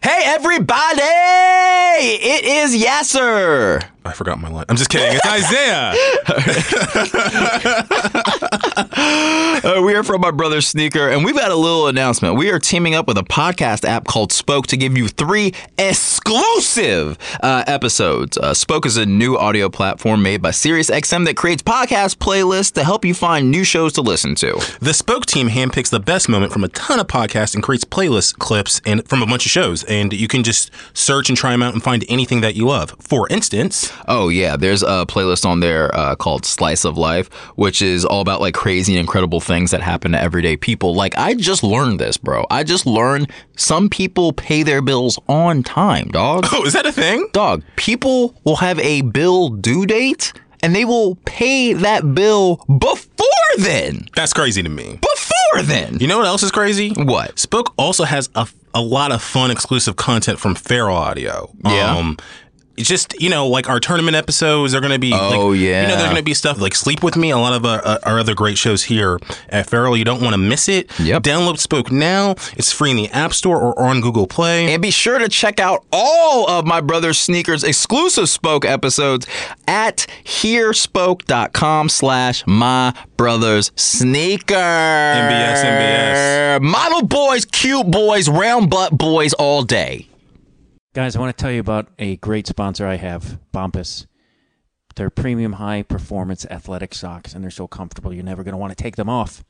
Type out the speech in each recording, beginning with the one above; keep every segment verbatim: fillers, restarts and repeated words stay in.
Hey, everybody! It is Yasser! I forgot my line. I'm just kidding. It's Isaiah! uh, we are from My Brother's Sneaker, and we've got a little announcement. We are teaming up with a podcast app called Spoke to give you three exclusive uh, episodes. Uh, Spoke is a new audio platform made by SiriusXM that creates podcast playlists to help you find new shows to listen to. The Spoke team handpicks the best moment from a ton of podcasts and creates playlist clips and from a bunch of shows, and you can just search and try them out and find anything that you love. For instance... Oh, yeah. There's a playlist on there uh, called Slice of Life, which is all about like crazy and incredible things that happen to everyday people. Like, I just learned this, bro. I just learned some people pay their bills on time, dog. Oh, is that a thing? Dog, people will have a bill due date and they will pay that bill before then. That's crazy to me. Before then. You know what else is crazy? What? Spoke also has a, a lot of fun exclusive content from Feral Audio. Yeah. Um, It's just, you know, like our tournament episodes are going to be, oh, like, yeah. you know, they're going to be stuff like Sleep With Me, a lot of our, our other great shows here at Feral. You don't want to miss it. Yep. Download Spoke now. It's free in the App Store or on Google Play. And be sure to check out all of My Brother's Sneakers exclusive Spoke episodes at hearspoke.com slash my brother's sneaker. M B S, M B S. Model boys, cute boys, round butt boys all day. Guys, I want to tell you about a great sponsor I have, Bombas. They're premium high-performance athletic socks, and they're so comfortable you're never going to want to take them off.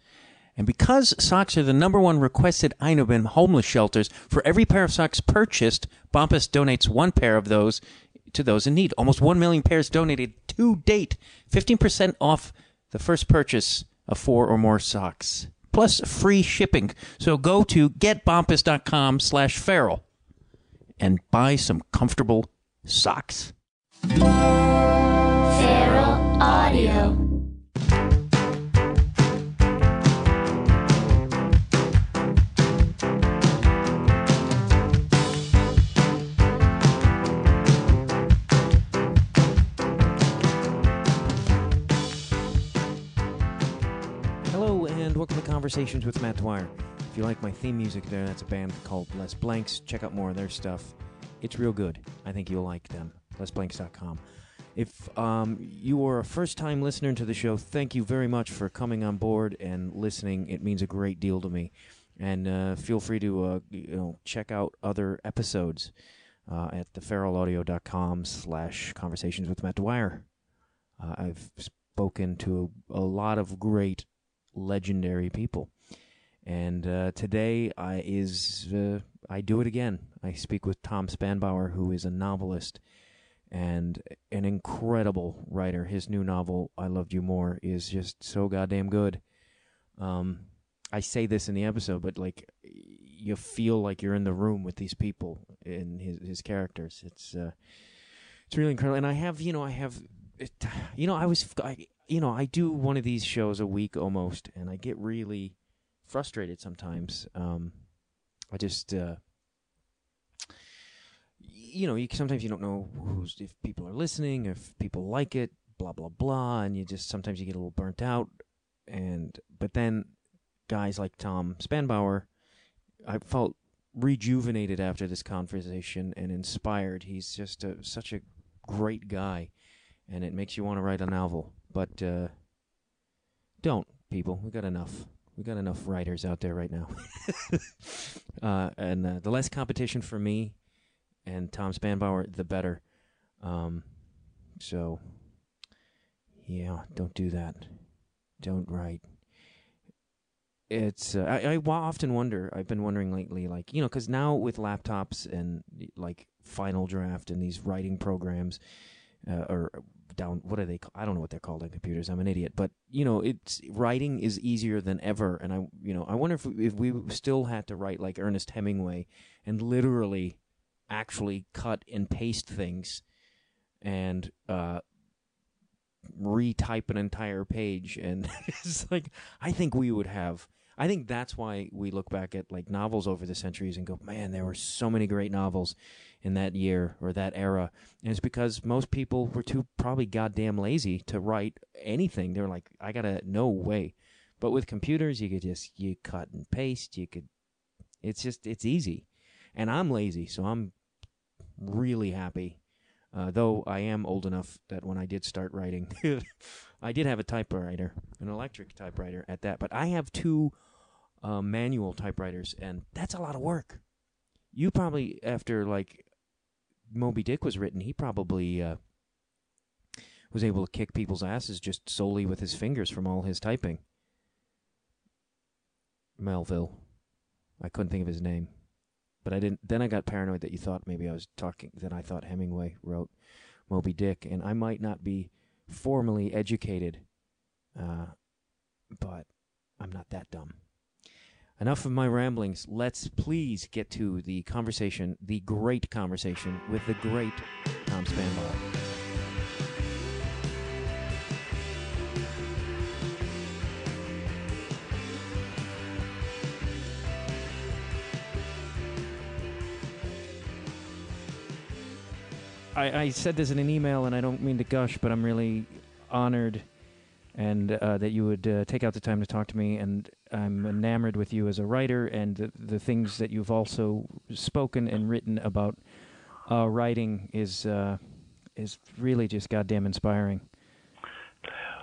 And because socks are the number one requested item in homeless shelters, for every pair of socks purchased, Bombas donates one pair of those to those in need. Almost one million pairs donated to date, fifteen percent off the first purchase of four or more socks, plus free shipping. So go to getbombas.com slash feral. And buy some comfortable socks. Feral Audio. Hello, and welcome to Conversations with Matt Dwyer. If you like my theme music there, that's a band called Les Blanks. Check out more of their stuff. It's real good. I think you'll like them. les blanks dot com. If um, you are a first-time listener to the show, thank you very much for coming on board and listening. It means a great deal to me. And uh, feel free to uh, you know, check out other episodes uh, at theferalaudio.com slash conversations with Matt Dwyer. Uh, I've spoken to a, a lot of great, legendary people. And uh, today I is uh, I do it again. I speak with Tom Spanbauer, who is a novelist and an incredible writer. His new novel, I Loved You More, is just so goddamn good. Um, I say this in the episode, but like you feel like you're in the room with these people and his his characters. It's uh, it's really incredible. And I have you know I have it, you know I was I, you know I do one of these shows a week almost, and I get really frustrated sometimes. Um, I just, uh, you know, you sometimes you don't know who's, if people are listening, if people like it, blah, blah, blah, and you just, sometimes you get a little burnt out, and, but then guys like Tom Spanbauer, I felt rejuvenated after this conversation and inspired. He's just a, such a great guy, and it makes you want to write a novel, but uh, don't, people, we got enough. We got enough writers out there right now. uh, and uh, the less competition for me and Tom Spanbauer, the better. Um, so, yeah, don't do that. Don't write. It's uh, I, I often wonder, I've been wondering lately, like, you know, because now with laptops and, like, Final Draft and these writing programs uh, or... down what are they called? I don't know what they're called on computers. I'm an idiot, but you know, it's writing is easier than ever, and I you know I wonder if if we still had to write like Ernest Hemingway and literally actually cut and paste things and uh retype an entire page, and it's like I think we would have I think that's why we look back at like novels over the centuries and go, man, there were so many great novels in that year or that era. And it's because most people were too probably goddamn lazy to write anything. They were like, I gotta, no way. But with computers, you could just, you cut and paste. You could, it's just, it's easy. And I'm lazy, so I'm really happy. Uh, though I am old enough that when I did start writing, I did have a typewriter, an electric typewriter at that. But I have two uh, manual typewriters, and that's a lot of work. You probably, after like Moby Dick was written, he probably uh, was able to kick people's asses just solely with his fingers from all his typing. Melville. I couldn't think of his name. But I didn't. Then I got paranoid that you thought maybe I was talking. Then I thought Hemingway wrote Moby Dick, and I might not be formally educated, uh, but I'm not that dumb. Enough of my ramblings. Let's please get to the conversation, the great conversation with the great Tom Spanbauer. I, I said this in an email, and I don't mean to gush, but I'm really honored and uh, that you would uh, take out the time to talk to me, and I'm enamored with you as a writer and the, the things that you've also spoken and written about. Uh, writing is uh, is really just goddamn inspiring.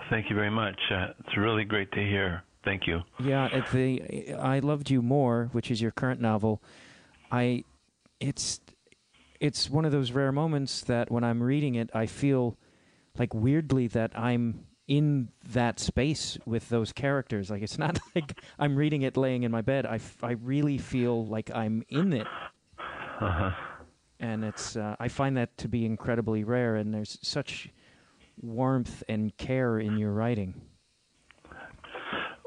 Thank you very much. Uh, it's really great to hear. Thank you. Yeah, at the I Loved You More, which is your current novel, I it's... It's one of those rare moments that when I'm reading it, I feel like weirdly that I'm in that space with those characters. Like, it's not like I'm reading it laying in my bed. I, f- I really feel like I'm in it. Uh-huh. And it's uh, I find that to be incredibly rare, and there's such warmth and care in your writing.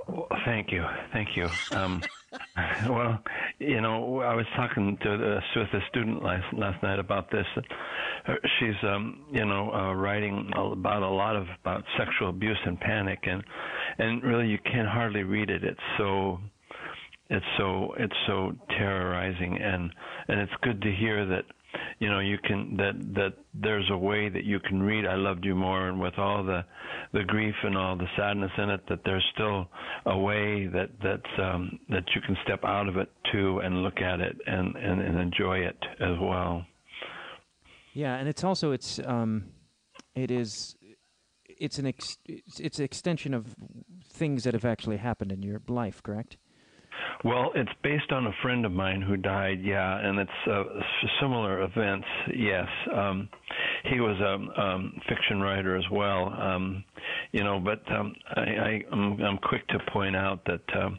Well, thank you. Thank you. Um, well, you know, I was talking to the, with a student last, last night about this. She's, um, you know, uh, writing about a lot of about sexual abuse and panic, and and really you can hardly read it. It's so, it's so, it's so terrorizing, and and it's good to hear that, you know, you can that that there's a way that you can read I Loved You More, and with all the the grief and all the sadness in it, that there's still a way that that's um, that you can step out of it too and look at it and, and, and enjoy it as well. Yeah, and it's also it's um, it is it's an ex- it's an extension of things that have actually happened in your life, correct? Well, it's based on a friend of mine who died, yeah, and it's uh, similar events, yes. Um, he was a um, fiction writer as well, um, you know, but um, I, I, I'm, I'm quick to point out that um,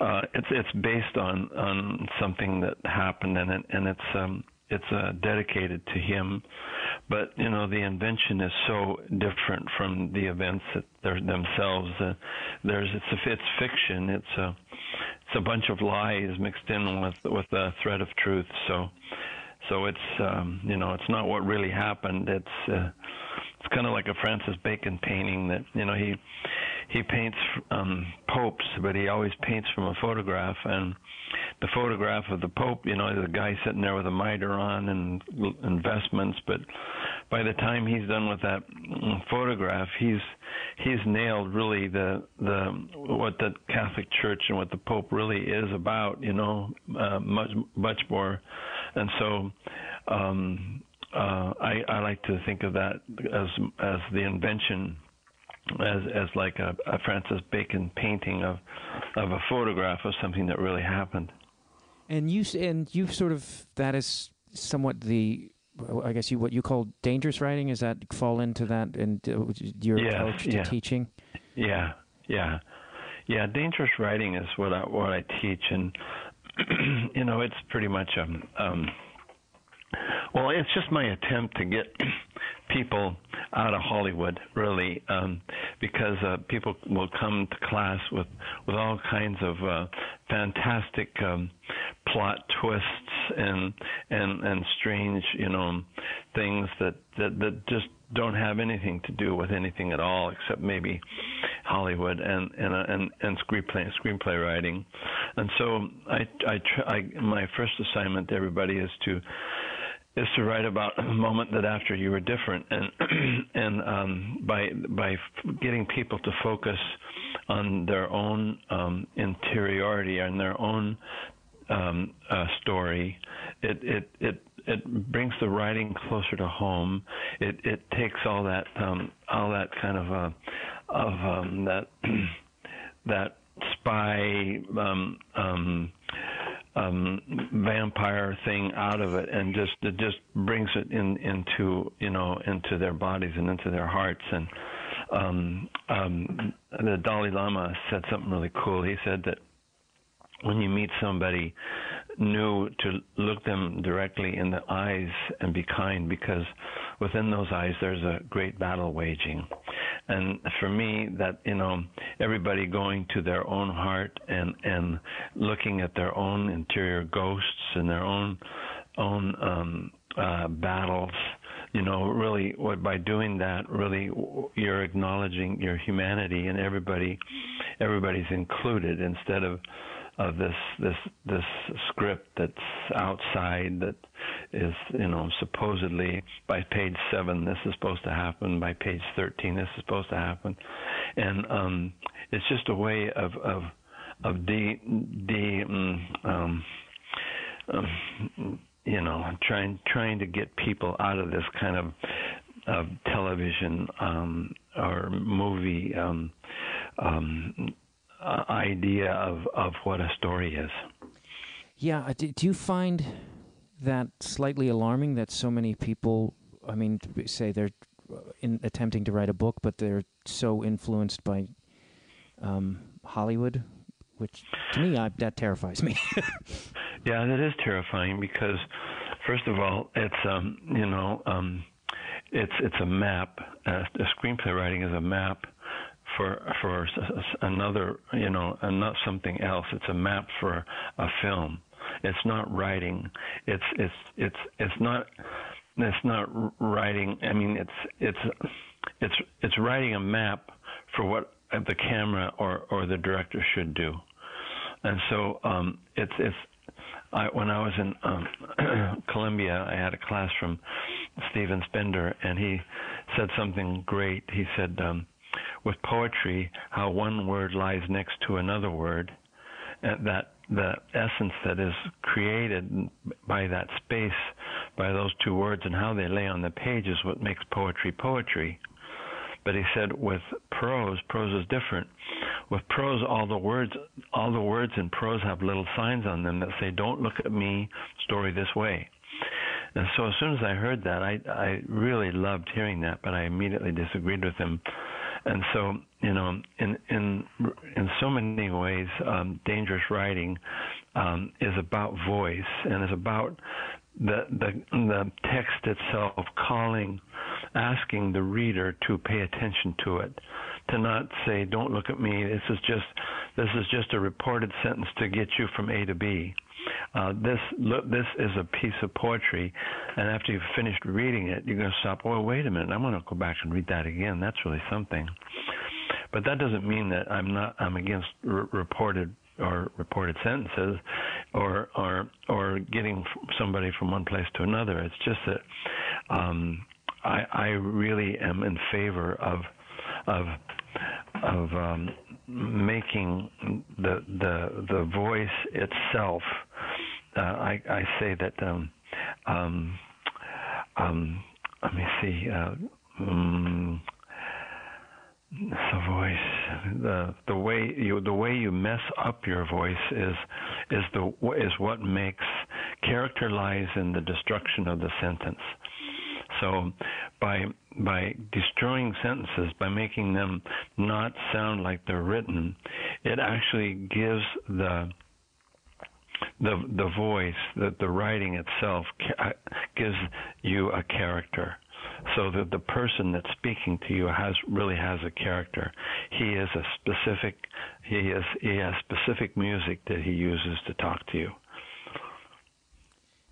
uh, it's it's based on, on something that happened, and, it, and it's um, it's uh, dedicated to him. But, you know, the invention is so different from the events that they're themselves. Uh, there's it's, it's fiction. It's a... It's a bunch of lies mixed in with with a thread of truth. So, so it's um, you know it's not what really happened. It's uh, it's kind of like a Francis Bacon painting that you know he he paints um, popes, but he always paints from a photograph. And the photograph of the pope, you know, the guy sitting there with a mitre on and investments. But by the time he's done with that photograph, he's he's nailed really the the what the Catholic Church and what the Pope really is about, you know, uh, much much more. And so um, uh, I, I like to think of that as as the invention, as as like a, a Francis Bacon painting of of a photograph of something that really happened. And you and you sort of that is somewhat the. I guess you what you call dangerous writing, is that fall into that and your yes, approach to yeah. teaching? Yeah, yeah, yeah. Dangerous writing is what I what I teach, and you know it's pretty much um, um well, it's just my attempt to get people out of Hollywood, really, um, because uh, people will come to class with with all kinds of uh, fantastic um, plot twists and and and strange, you know, things that, that that just don't have anything to do with anything at all, except maybe Hollywood and and and, and screenplay screenplay writing. And so I I, tr- I my first assignment to everybody is to is to write about a moment that after you were different, and and um, by by getting people to focus on their own um, interiority and their own um, uh, story. It it it it brings the writing closer to home. It it takes all that um, all that kind of uh, of um, that that spy um, um, um, vampire thing out of it, and just it just brings it in into you know into their bodies and into their hearts. And um, um, the Dalai Lama said something really cool. He said that when you meet somebody new, to look them directly in the eyes and be kind, because within those eyes there's a great battle waging. And for me, that, you know, everybody going to their own heart and, and looking at their own interior ghosts and their own own um, uh, battles, you know, really by doing that, really you're acknowledging your humanity and everybody, everybody's included, instead of of this this this script that's outside, that is, you know, supposedly by page seven this is supposed to happen, by page thirteen this is supposed to happen. And um, it's just a way of of of de de um, um, you know trying trying to get people out of this kind of of television um, or movie um, um, Uh, idea of, of what a story is. Yeah, do, do you find that slightly alarming that so many people, I mean, say they're in, attempting to write a book, but they're so influenced by um, Hollywood, which to me, I, that terrifies me. Yeah, that is terrifying, because first of all, it's, um, you know, um, it's, it's a map. Uh, screenplay writing is a map for for another, you know, and not something else. It's a map for a film. It's not writing. It's it's it's it's not it's not writing. I mean, it's it's it's it's writing a map for what the camera or, or the director should do. And so um, it's it's. I, when I was in um, Columbia, I had a class from Stephen Spender, and he said something great. He said, Um, with poetry, how one word lies next to another word, and that the essence that is created by that space, by those two words, and how they lay on the page is what makes poetry poetry. But he said with prose, prose is different. With prose, all the words, all the words in prose have little signs on them that say, "Don't look at me, story this way." And so as soon as I heard that, I, I really loved hearing that, but I immediately disagreed with him. And so, you know, in in in so many ways, um, dangerous writing um, is about voice, and is about the the the text itself calling, asking the reader to pay attention to it, to not say, "Don't look at me. This is just this is just a reported sentence to get you from A to B." Uh, this look, this is a piece of poetry, and after you've finished reading it, you're going to stop. Oh, wait a minute! I'm going to go back and read that again. That's really something. But that doesn't mean that I'm not. I'm against r- reported or reported sentences, or or or getting somebody from one place to another. It's just that um, I, I really am in favor of of of um, making the the the voice itself. Uh, I, I say that, um, um, um, let me see, uh, um, the voice, the the way you the way you mess up your voice is is the is what makes character lies in the destruction of the sentence. So by by destroying sentences, by making them not sound like they're written, it actually gives the The the voice, the, the writing itself ca- gives you a character, so that the person that's speaking to you has really has a character. He is a specific, he is he has specific music that he uses to talk to you.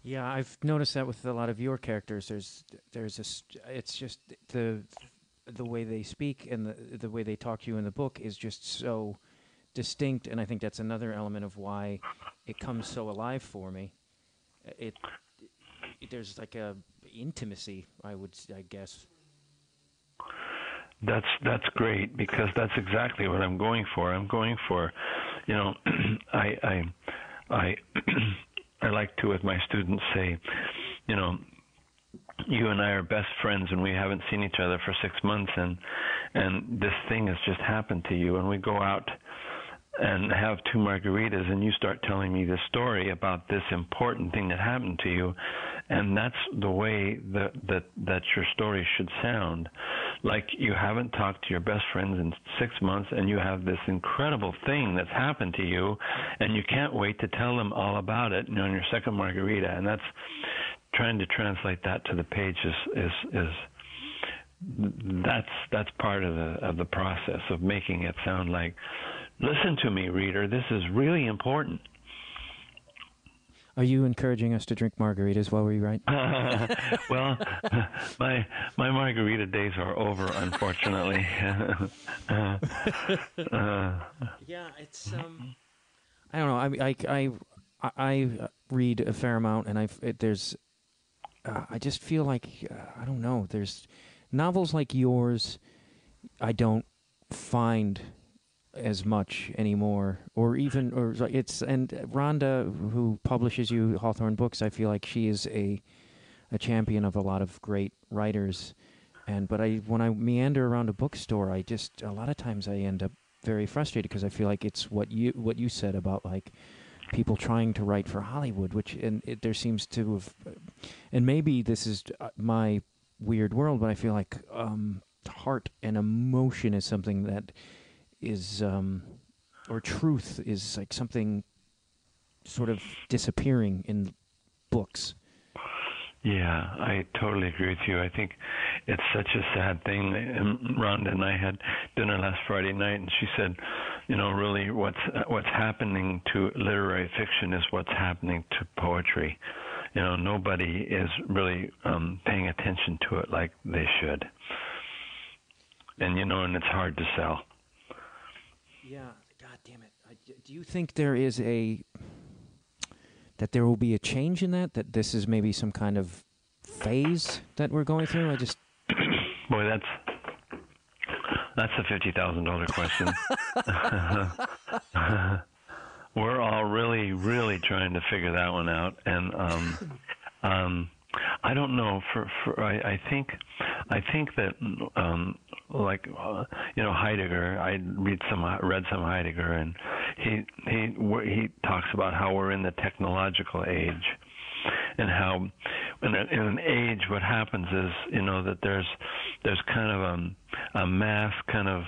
Yeah, I've noticed that with a lot of your characters. There's there's a it's just the the way they speak and the the way they talk to you in the book is just so distinct, and I think that's another element of why it comes so alive for me. It, it there's like a intimacy, I would, I guess. That's that's great, because that's exactly what I'm going for. I'm going for, you know, I I I I like to, with my students, say, you know, you and I are best friends and we haven't seen each other for six months and and this thing has just happened to you, and we go out and have two margaritas and you start telling me this story about this important thing that happened to you. And that's the way that that that your story should sound. Like, you haven't talked to your best friends in six months and you have this incredible thing that's happened to you and you can't wait to tell them all about it, you know, on your second margarita. And that's trying to translate that to the page is, is, is that's, that's part of the, of the process of making it sound like, listen to me, reader, this is really important. Are you encouraging us to drink margaritas while we write? Uh, well, my my margarita days are over, unfortunately. uh, uh, yeah, it's um, I don't know. I I I, I read a fair amount, and I there's uh, I just feel like uh, I don't know. There's novels like yours I don't find as much anymore, or even, or it's, and Rhonda, who publishes you, Hawthorne Books, I feel like she is a a champion of a lot of great writers, and but I when I meander around a bookstore, I just a lot of times I end up very frustrated because I feel like it's what you what you said about like people trying to write for Hollywood, which and it, there seems to have, and maybe this is my weird world, but I feel like um, heart and emotion is something that is um or truth is like something sort of disappearing in books. Yeah, I totally agree with you. I think it's such a sad thing. And Rhonda and I had dinner last Friday night, and she said, you know, really what's what's happening to literary fiction is what's happening to poetry. You know, nobody is really um paying attention to it like they should. And you know, and it's hard to sell. Yeah, God damn it. I, do you think there is a, that there will be a change in that, that this is maybe some kind of phase that we're going through? I just... Boy, that's, that's a fifty thousand dollars question. We're all really, really trying to figure that one out. And um, um, I don't know. For, for I, I think I think that... Um, Like uh, you know, Heidegger. I read some, read some Heidegger, and he he he talks about how we're in the technological age, and how in, a, in an age what happens is, you know, that there's there's kind of a, a mass kind of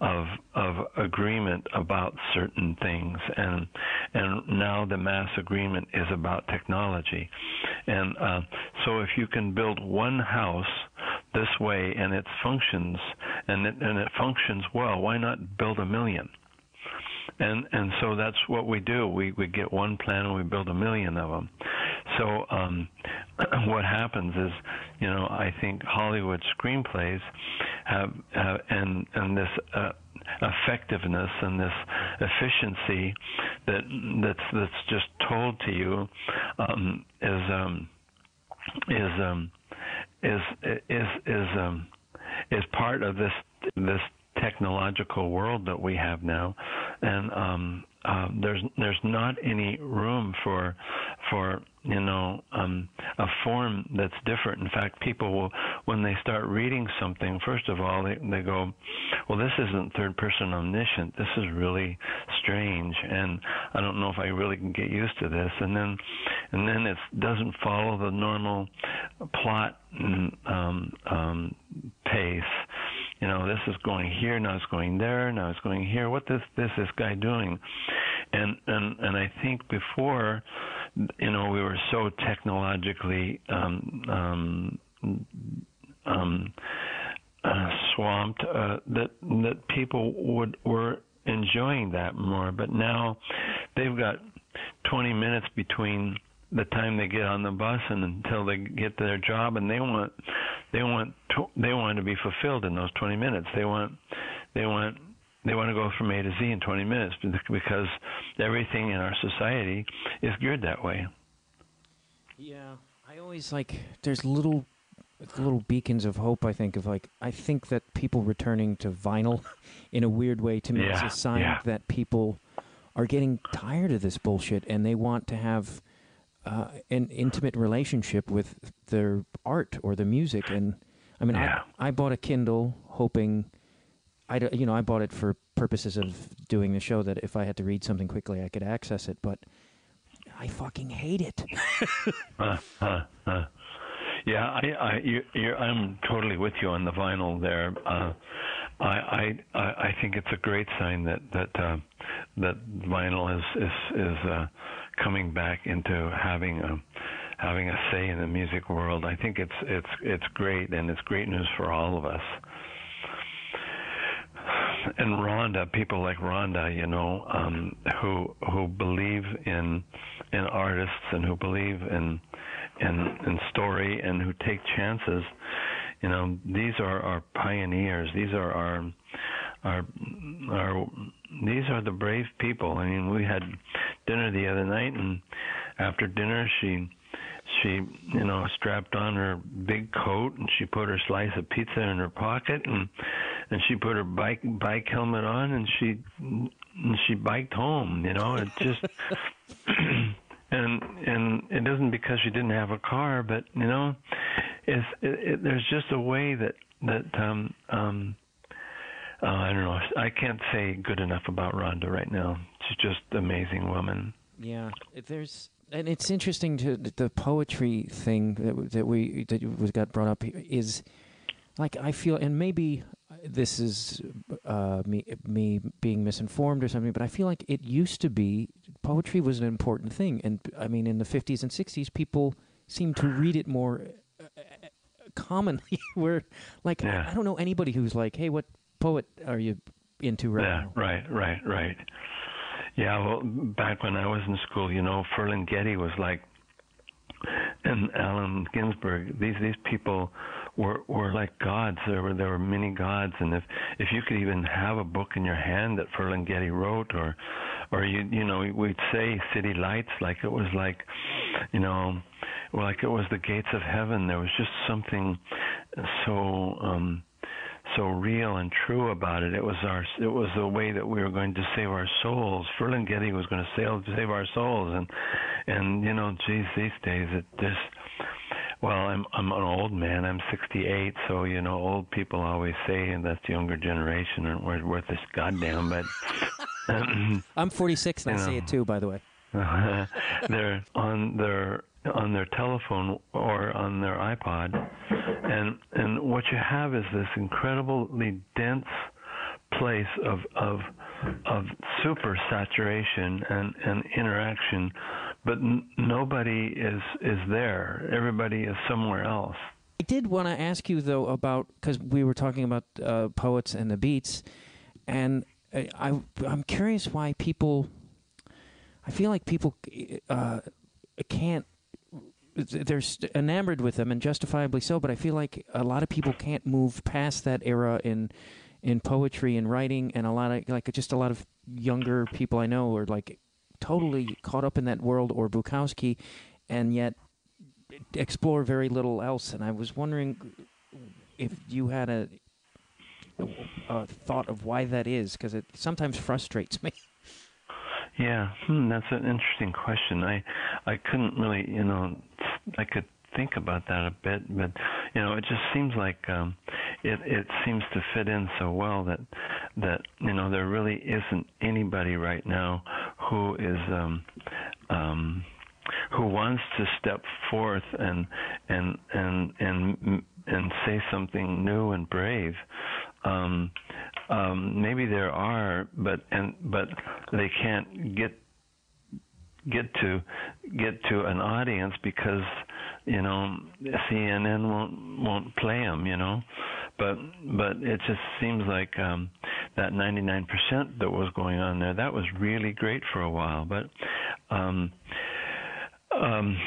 of of agreement about certain things, and and now the mass agreement is about technology, and uh, so if you can build one house this way and it functions and it, and it functions well, why not build a million? And and so that's what we do. We we get one plan and we build a million of them. So um, what happens is, you know, I think Hollywood screenplays have uh, and and this uh, effectiveness and this efficiency that that's that's just told to you um, is um, is um, is is is um, is part of this this technological world that we have now, and um, uh, there's there's not any room for for you know um, a form that's different. In fact, people will, when they start reading something, first of all they they go, well, this isn't third person omniscient. This is really strange, and I don't know if I really can get used to this. And then and then it doesn't follow the normal plot um, um, pace. You know, this is going here, now it's going there, now it's going here. What this this this guy doing? And and and I think before, you know, we were so technologically um, um, um, uh, swamped uh, that that people would were enjoying that more. But now, they've got twenty minutes between the time they get on the bus and until they get to their job, and they want, they want, to, they want to be fulfilled in those twenty minutes. They want, they want, they want to go from A to Z in twenty minutes because everything in our society is geared that way. Yeah, I always like. There's little, little beacons of hope. I think of like. I think that people returning to vinyl, in a weird way, to me, yeah, is a sign yeah. that people are getting tired of this bullshit and they want to have uh, an intimate relationship with their art or the music. And I mean, yeah. I, I bought a Kindle hoping, I you know, I bought it for purposes of doing the show, that if I had to read something quickly, I could access it. But I fucking hate it. uh, uh, uh. Yeah, I, I, you, you're, I'm totally with you on the vinyl there. Uh, I, I, I think it's a great sign that that uh, that vinyl is is is uh, coming back into having a having a say in the music world. I think it's it's it's great, and it's great news for all of us. And Rhonda, people like Rhonda, you know, um, who who believe in in artists and who believe in. And, and story, and who take chances. You know, these are our pioneers. These are our, our, our. These are the brave people. I mean, we had dinner the other night, and after dinner, she, she, you know, strapped on her big coat, and she put her slice of pizza in her pocket, and and she put her bike bike helmet on, and she, and she biked home. You know, it just. And and it isn't because she didn't have a car, but you know, it's, it, it, there's just a way that that um, um, uh, I don't know. I can't say good enough about Rhonda right now. She's just an amazing woman. Yeah, there's, and it's interesting to the poetry thing that that we that was got brought up is like I feel, and maybe this is uh, me me being misinformed or something, but I feel like it used to be. Poetry was an important thing, and I mean, in the fifties and sixties, people seemed to read it more uh, commonly. Where, like, yeah. I, I don't know anybody who's like, "Hey, what poet are you into right yeah, now?" Right, right, right. Yeah, well, back when I was in school, you know, Ferlinghetti was like, and Allen Ginsberg. These these people were were like gods. There were there were many gods, and if if you could even have a book in your hand that Ferlinghetti wrote, or Or you, you know, we'd say City Lights like it was like, you know, like it was the gates of heaven. There was just something so um, so real and true about it. It was our, it was the way that we were going to save our souls. Ferlinghetti was going to save save our souls, and and you know, geez, these days it just. Well, I'm I'm an old man. I'm sixty-eight, so you know, old people always say, and that's the younger generation aren't worth this goddamn, but. I'm forty-six, and you know, I say it too. By the way, uh, they're on their on their telephone or on their iPod, and and what you have is this incredibly dense place of of of super saturation and, and interaction, but n- nobody is is there. Everybody is somewhere else. I did want to ask you though about, because we were talking about uh, poets and the beats, and. I, I'm curious why people, I feel like people uh, can't, they're enamored with them, and justifiably so, but I feel like a lot of people can't move past that era in in poetry and writing, and a lot of, like, just a lot of younger people I know are, like, totally caught up in that world or Bukowski, and yet explore very little else. And I was wondering if you had a... Uh, thought of why that is, because it sometimes frustrates me. Yeah, hmm, that's an interesting question. I, I couldn't really, you know, I could think about that a bit, but you know, it just seems like um, it it seems to fit in so well that that you know there really isn't anybody right now who is um, um, who wants to step forth and and and and and say something new and brave. Um, um, maybe there are, but and but they can't get get to get to an audience because you know C N N won't won't play them, you know. But but it just seems like um, that ninety-nine percent that was going on there, that was really great for a while, but. Um, um,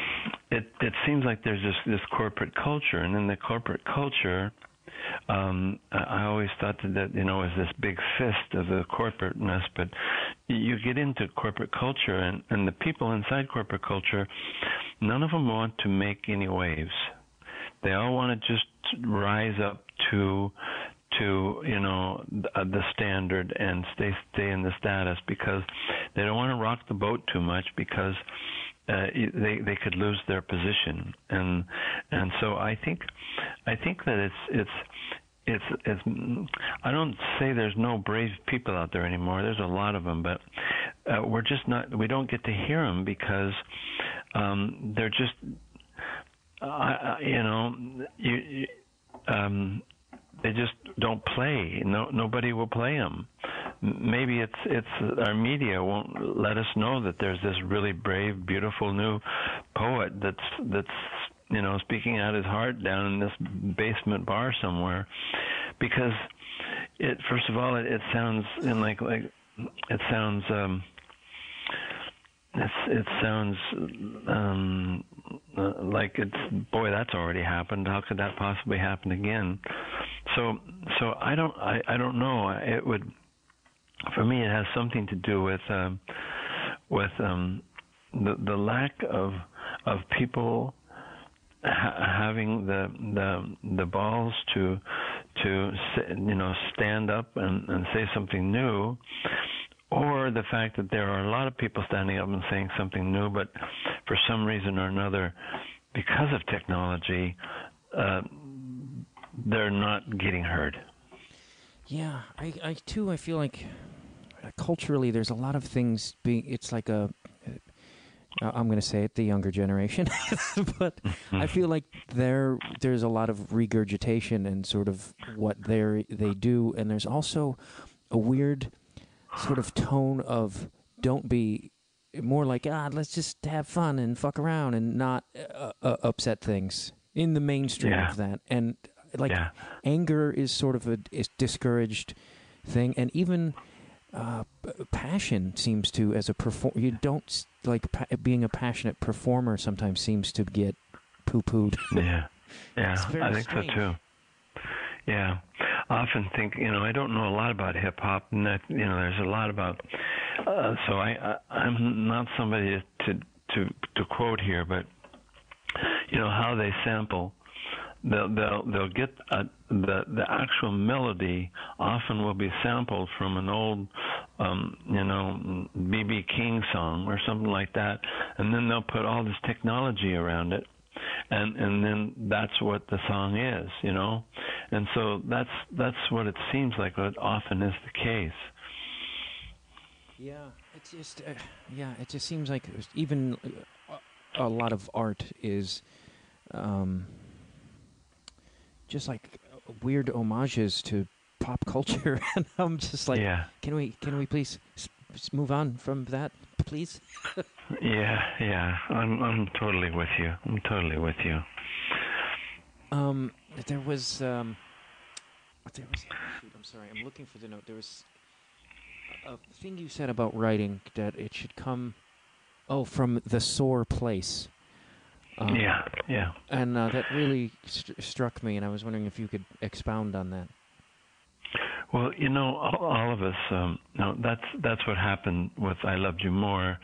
It it seems like there's this this corporate culture, and in the corporate culture, um, I always thought that you know is this big fist of the corporateness, but you get into corporate culture, and, and the people inside corporate culture, none of them want to make any waves. They all want to just rise up to to you know the standard and stay stay in the status because they don't want to rock the boat too much because. uh, they they could lose their position, and and so I think I think that it's it's. It's, it's. I don't say there's no brave people out there anymore. There's a lot of them, but uh, we're just not. We don't get to hear them because um, they're just. Uh, you know, you, you, um, they just don't play. No, nobody will play them. Maybe it's it's our media won't let us know that there's this really brave, beautiful new poet that's that's. you know, speaking out his heart down in this basement bar somewhere, because it, first of all, it, it sounds in like, like it sounds, um, it's, it sounds, um, uh, like it's, boy, that's already happened. How could that possibly happen again? So, so I don't, I, I don't know. It would, for me, it has something to do with, um, with, um, the, the lack of, of people having the the the balls to to you know stand up and, and say something new, or the fact that there are a lot of people standing up and saying something new, but for some reason or another, because of technology, uh, they're not getting heard. Yeah, I, I too I feel like culturally there's a lot of things being. It's like a. I'm going to say it, the younger generation, but I feel like there there's a lot of regurgitation and sort of what they they do, and there's also a weird sort of tone of don't be more like ah let's just have fun and fuck around and not uh, uh, upset things in the mainstream yeah. of that, and like yeah. anger is sort of a is discouraged thing, and even. Uh, passion seems to, as a perform, you don't like pa- being a passionate performer. Sometimes seems to get poo-pooed. yeah, yeah, I think strange. so too. Yeah, I often think you know I don't know a lot about hip hop, and that you know there's a lot about. Uh, so I, I I'm not somebody to to to quote here, but you know how they sample. They'll, they'll, they'll get a, the the actual melody often will be sampled from an old, um, you know, B B King song or something like that, and then they'll put all this technology around it, and, and then that's what the song is, you know, and so that's that's what it seems like. What often is the case. Yeah, it's just uh, yeah, it just seems like even a lot of art is. Um, Just like weird homages to pop culture, and I'm just like, yeah. can we can we please move on from that, please? yeah, yeah, I'm I'm totally with you. I'm totally with you. Um, there was um, there was. Shoot, I'm sorry. I'm looking for the note. There was a, a thing you said about writing that it should come, oh, from the sore place. Um, yeah, yeah. And uh, that really st- struck me, and I was wondering if you could expound on that. Well, you know, all, all of us, um, no, that's that's what happened with I Loved You More.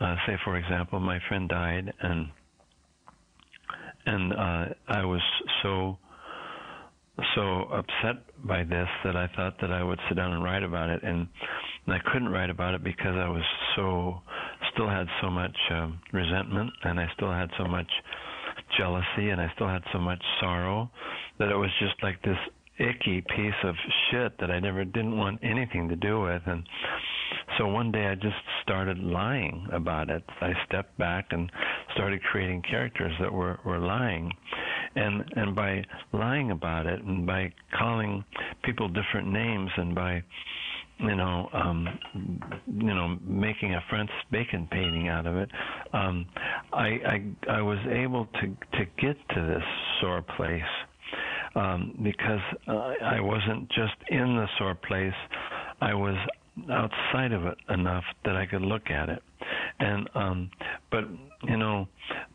Uh, say, for example, my friend died, and and uh, I was so, so upset by this that I thought that I would sit down and write about it, and, and I couldn't write about it because I was so... still had so much um, resentment, and I still had so much jealousy, and I still had so much sorrow that it was just like this icky piece of shit that I never didn't want anything to do with. And so one day I just started lying about it. I stepped back and started creating characters that were, were lying. And and by lying about it, and by calling people different names, and by you know, um, you know, making a Francis Bacon painting out of it, um, I, I I was able to to get to this sore place um, because I, I wasn't just in the sore place; I was outside of it enough that I could look at it. And um, but you know,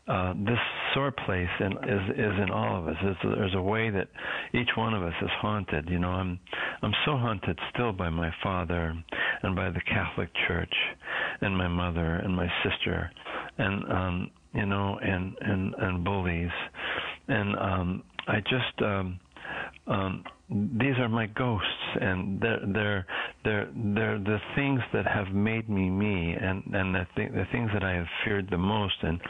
uh, this sore place in, is is in all of us. It's, there's a way that each one of us is haunted. You know, I'm I'm so haunted still by my father and by the Catholic Church and my mother and my sister and um, you know and, and, and bullies and um, I just um, um, these are my ghosts, and they're they're they're they're the things that have made me me, and and the th- the things that I have feared the most, and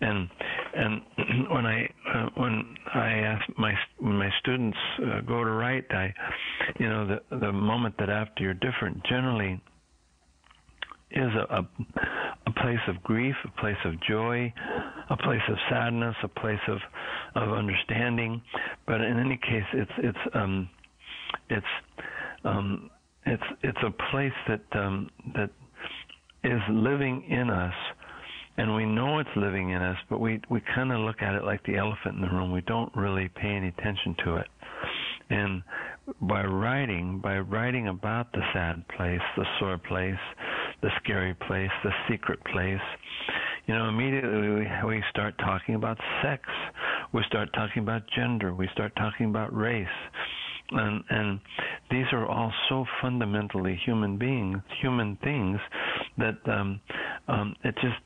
and and when I uh, when I ask my when my students uh, go to write, I, you know, the the moment that after you're different generally is a, a a place of grief, a place of joy, a place of sadness, a place of of understanding. But in any case, it's it's um it's um it's it's a place that um that is living in us, and we know it's living in us, but we we kind of look at it like the elephant in the room. We don't really pay any attention to it. And by writing, by writing about the sad place, the sore place, the scary place, the secret place, you know, immediately we, we start talking about sex, we start talking about gender, we start talking about race, and and these are all so fundamentally human beings, human things, that um, um, it just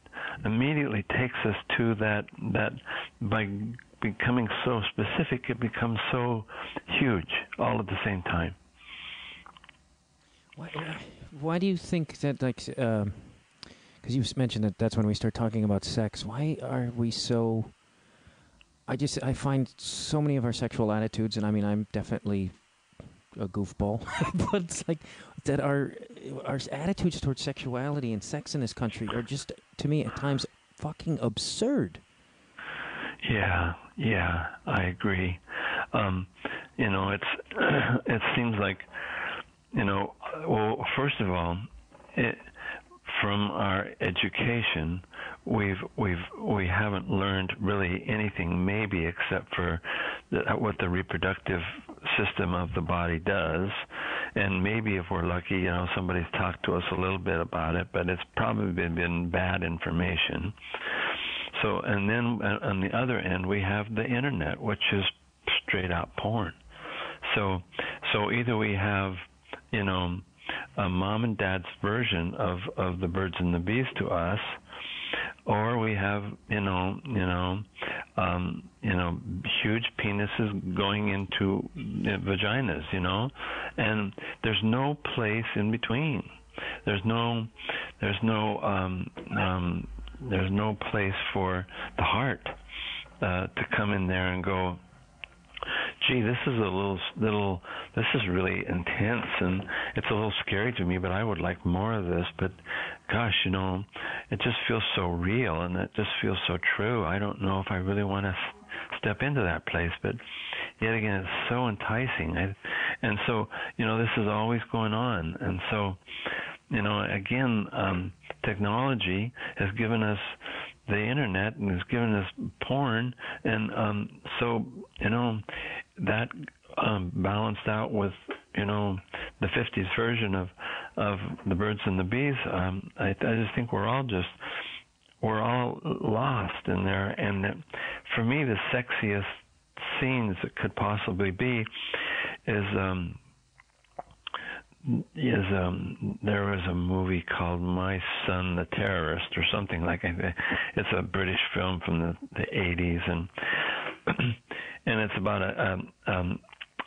immediately takes us to that that by becoming so specific, it becomes so huge all at the same time. Why, why do you think that, like, because um, you mentioned that that's when we start talking about sex, why are we so, I just, I find so many of our sexual attitudes, and I mean, I'm definitely a goofball, but it's like that our, our attitudes towards sexuality and sex in this country are just, to me, at times, fucking absurd. Yeah, yeah, I agree. Um, you know, it's it seems like, you know, well, first of all, it, from our education, we've we've we haven't learned really anything, maybe except for the, what the reproductive system of the body does, and maybe if we're lucky, you know, somebody's talked to us a little bit about it, but it's probably been, been bad information. So, and then on the other end, we have the internet, which is straight out porn. So, so either we have, you know, a mom and dad's version of, of the birds and the bees to us, or we have, you know, you know, um, you know, huge penises going into vaginas, you know, and there's no place in between. There's no, there's no, um, um, there's no place for the heart uh, to come in there and go, gee, this is a little, little, this is really intense, and it's a little scary to me, but I would like more of this. But gosh, you know, it just feels so real, and it just feels so true. I don't know if I really want to s- step into that place, but yet again, it's so enticing. I, and so, you know, this is always going on. And so, you know, again, um, technology has given us the internet and has given us porn, and um, so, you know, that um, balanced out with, you know, the fifties version of of the birds and the bees. Um, I, I just think we're all just we're all lost in there. And that, for me, the sexiest scenes that could possibly be is. Um, Yes, um, there was a movie called My Son, the Terrorist, or something like that. It's a British film from the, the eighties, and and it's about a a, um,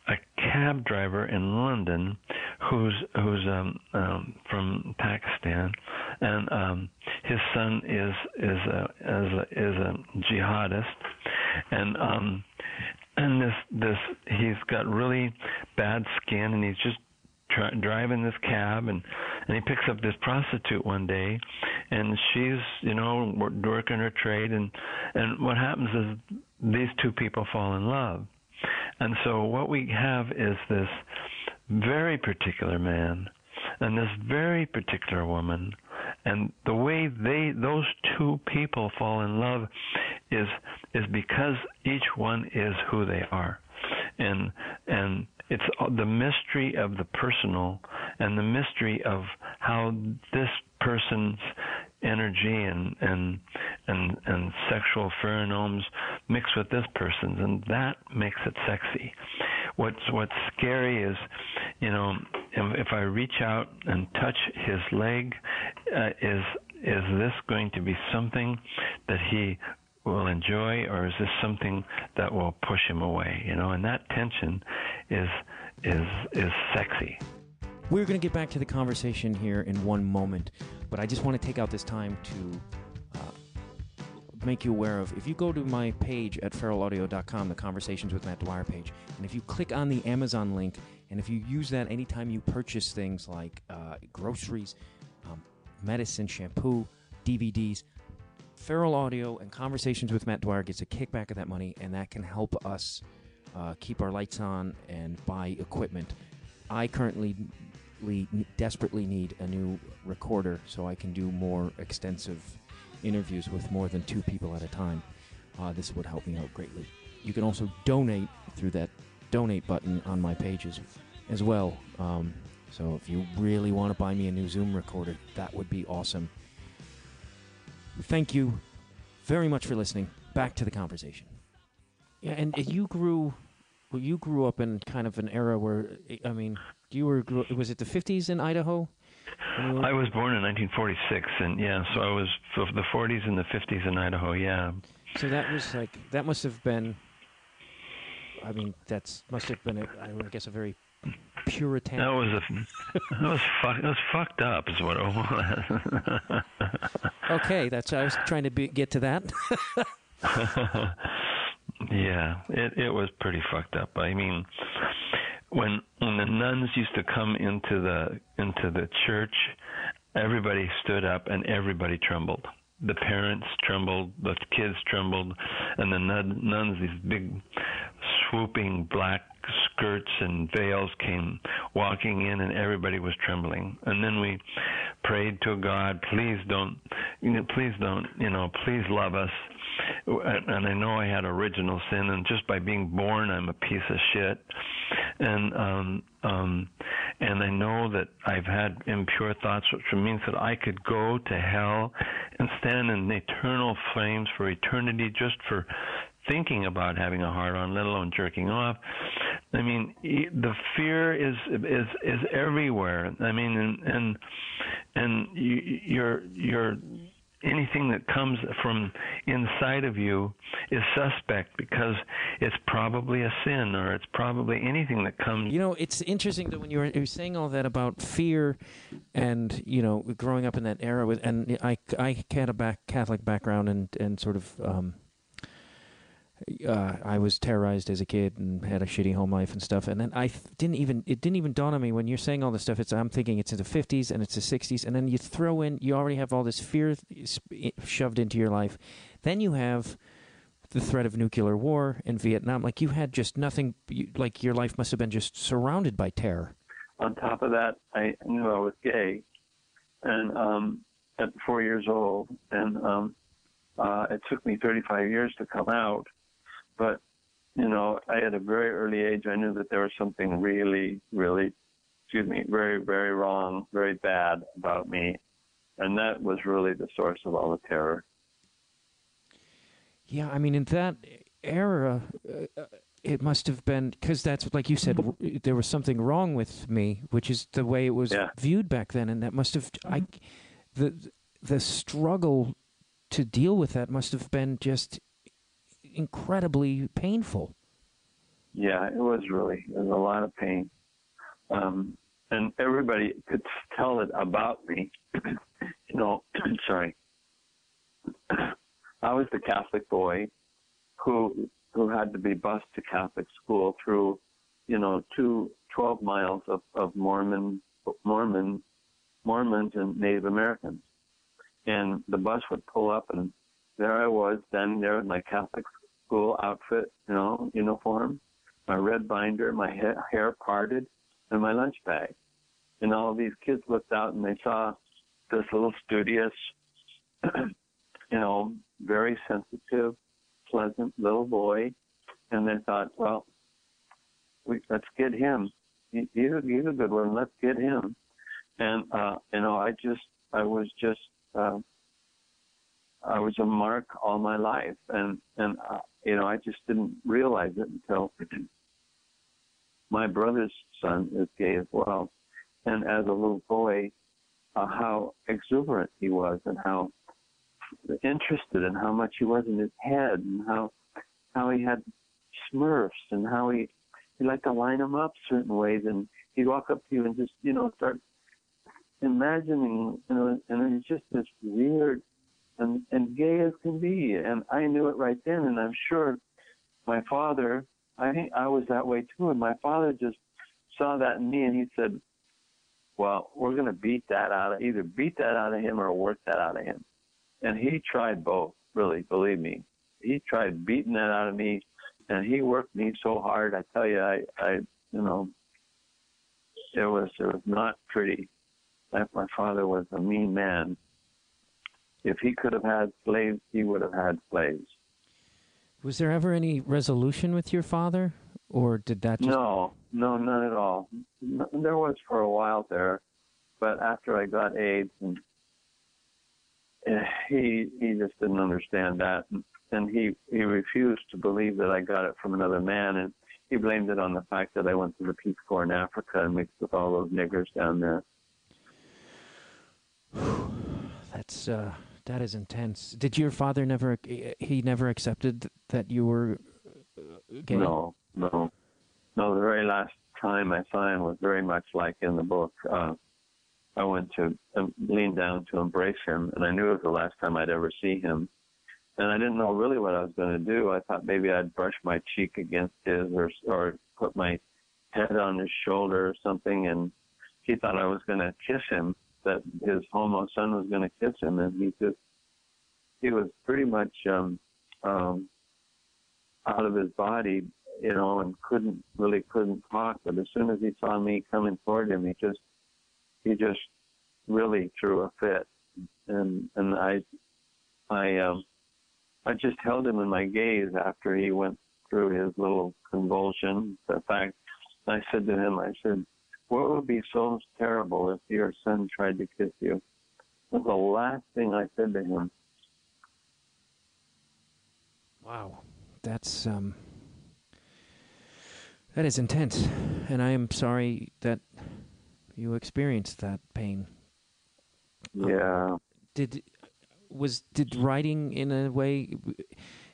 a cab driver in London who's who's um, um, from Pakistan, and um, his son is is a is a, is a jihadist, and. Um, and this this he's got really bad skin, and he's just. Try, driving this cab, and, and he picks up this prostitute one day, and she's, you know, working her trade, and, and what happens is these two people fall in love. And so what we have is this very particular man and this very particular woman, and the way they those two people fall in love is is because each one is who they are, and and it's the mystery of the personal and the mystery of how this person's energy and and and, and sexual pheromones mix with this person's, and that makes it sexy. What's what's scary is, you know, if, if I reach out and touch his leg, uh, is is this going to be something that he will enjoy, or is this something that will push him away? You know, and that tension is is is sexy. We're going to get back to the conversation here in one moment, but I just want to take out this time to uh, make you aware of, if you go to my page at feral audio dot com, the Conversations with Matt Dwyer page, and if you click on the Amazon link, and if you use that anytime you purchase things like uh, groceries, um, medicine, shampoo, D V Ds, Feral Audio and Conversations with Matt Dwyer gets a kickback of that money, and that can help us uh, keep our lights on and buy equipment. I currently desperately need a new recorder so I can do more extensive interviews with more than two people at a time. Uh, this would help me out greatly. You can also donate through that donate button on my pages as well. Um, so if you really want to buy me a new Zoom recorder, that would be awesome. Thank you very much for listening. Back to the conversation. Yeah, and you grew... Well, you grew up in kind of an era where, I mean, you were, was it the fifties in Idaho? I was born in nineteen forty-six, and yeah, so I was the forties and the fifties in Idaho, yeah. So that was like, that must have been, I mean, that's must have been, a, I guess, a very Puritan. That was, a, that was, fuck, that was fucked up is what it was. Okay, that's, I was trying to be, get to that. Yeah, it, it was pretty fucked up. I mean, when when the nuns used to come into the into the church, everybody stood up and everybody trembled. The parents trembled, the kids trembled, and the nun, nuns, these big swooping black skirts and veils came walking in, and everybody was trembling. And then we prayed to God, please don't, you know, please don't, you know, please love us. And I know I had original sin, and just by being born, I'm a piece of shit. And um, um, and I know that I've had impure thoughts, which means that I could go to hell and stand in eternal flames for eternity just for thinking about having a hard-on, let alone jerking off. I mean, the fear is is is everywhere. I mean, and and, and you, you're you're. Anything that comes from inside of you is suspect because it's probably a sin, or it's probably anything that comes. You know, it's interesting that when you were, you were saying all that about fear and, you know, growing up in that era with, and I, I had a back, Catholic background and, and sort of, um, uh, I was terrorized as a kid and had a shitty home life and stuff. And then I th- didn't even, it didn't even dawn on me when you're saying all this stuff. It's, I'm thinking it's in the fifties and it's the sixties. And then you throw in, you already have all this fear shoved into your life. Then you have the threat of nuclear war in Vietnam. Like you had just nothing, you, like your life must have been just surrounded by terror. On top of that, I knew I was gay and um, at four years old. And um, uh, it took me thirty-five years to come out. But, you know, I at a very early age, I knew that there was something really, really, excuse me, very, very wrong, very bad about me. And that was really the source of all the terror. Yeah, I mean, in that era, uh, it must have been, because that's, like you said, w- there was something wrong with me, which is the way it was yeah. viewed back then. And that must have, I, the the struggle to deal with that must have been just incredibly painful. Yeah, it was really, it was a lot of pain. Um, and everybody could tell it about me. you know, sorry. I was the Catholic boy who who had to be bused to Catholic school through, you know, two, twelve miles of, of Mormon, Mormon, Mormons and Native Americans. And the bus would pull up, and there I was standing there with my Catholic school outfit, you know, uniform, my red binder, my ha- hair parted, and my lunch bag. And all these kids looked out and they saw this little studious, you know, very sensitive, pleasant little boy. And they thought, well, we, let's get him. He, he's, a, he's a good one. Let's get him. And, uh, you know, I just, I was just, uh, I was a mark all my life, and, and uh, you know, I just didn't realize it until my brother's son is gay as well. And as a little boy, uh, how exuberant he was and how interested in how much he was in his head and how how he had Smurfs and how he, he liked to line them up certain ways, and he'd walk up to you and just, you know, start imagining, you know, and it was just this weird and, and gay as can be. And I knew it right then, and I'm sure my father, I think I was that way too, and my father just saw that in me, and he said, well, we're going to beat that out of, either beat that out of him or work that out of him. And he tried both, really, believe me. He tried beating that out of me, and he worked me so hard. I tell you, I, I you know, it was, it was not pretty. My father was a mean man. If he could have had slaves, he would have had slaves. Was there ever any resolution with your father, or did that just... No, no, none at all. There was for a while there, but after I got AIDS, and he he just didn't understand that, and he, he refused to believe that I got it from another man, and he blamed it on the fact that I went to the Peace Corps in Africa and mixed with all those niggers down there. That's uh, that is intense. Did your father never? He never accepted that you were gay? No, no, no. The very last time I saw him was very much like in the book. Uh, I went to um, lean down to embrace him, and I knew it was the last time I'd ever see him. And I didn't know really what I was going to do. I thought maybe I'd brush my cheek against his, or or put my head on his shoulder or something. And he thought I was going to kiss him, that his homo son was going to kiss him, and he just, he was pretty much um, um, out of his body, you know, and couldn't, really couldn't talk. But as soon as he saw me coming toward him, he just, he just really threw a fit. And, and I, I, um, I just held him in my gaze after he went through his little convulsion. In fact, I said to him, I said, what would be so terrible if your son tried to kiss you? That was the last thing I said to him. Wow. That's, um, that is intense. And I am sorry that you experienced that pain. Yeah. Um, did, was, did writing in a way,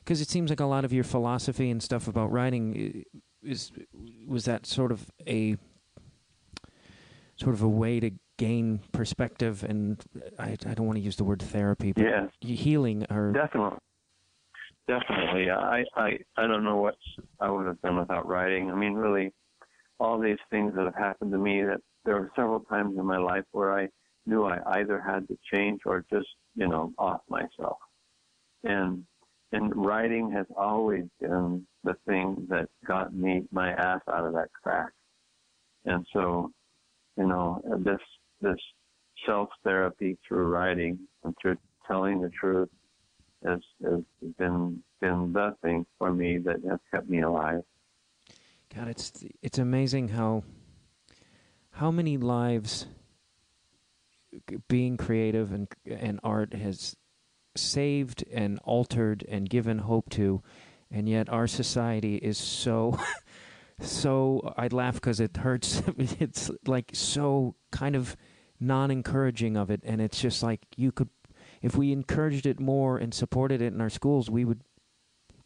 because it seems like a lot of your philosophy and stuff about writing is, was that sort of a, sort of a way to gain perspective, and I, I don't want to use the word therapy, but yes, healing or... Definitely. Definitely. I, I, I don't know what I would have done without writing. I mean, really, all these things that have happened to me, that there were several times in my life where I knew I either had to change or just, you know, off myself. And, and writing has always been the thing that got me, my ass out of that crack. And so... You know, this this self-therapy through writing and through telling the truth has, has been been the thing for me that has kept me alive. God, it's it's amazing how how many lives being creative and and art has saved and altered and given hope to, and yet our society is so. So I laugh because it hurts. It's like so kind of non-encouraging of it. And it's just like you could, if we encouraged it more and supported it in our schools, we would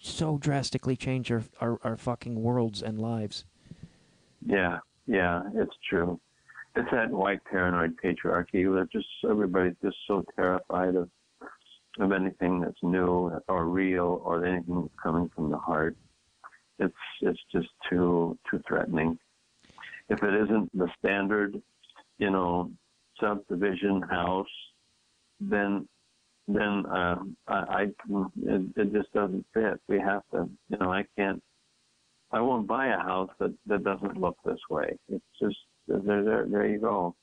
so drastically change our, our, our fucking worlds and lives. Yeah, yeah, it's true. It's that white paranoid patriarchy where just everybody's just so terrified of, of anything that's new or real or anything that's coming from the heart. It's it's just too too threatening. If it isn't the standard, you know, subdivision house, then then uh, I, I it, it just doesn't fit. We have to, you know, I can't, I won't buy a house that, that doesn't look this way. It's just there there there you go.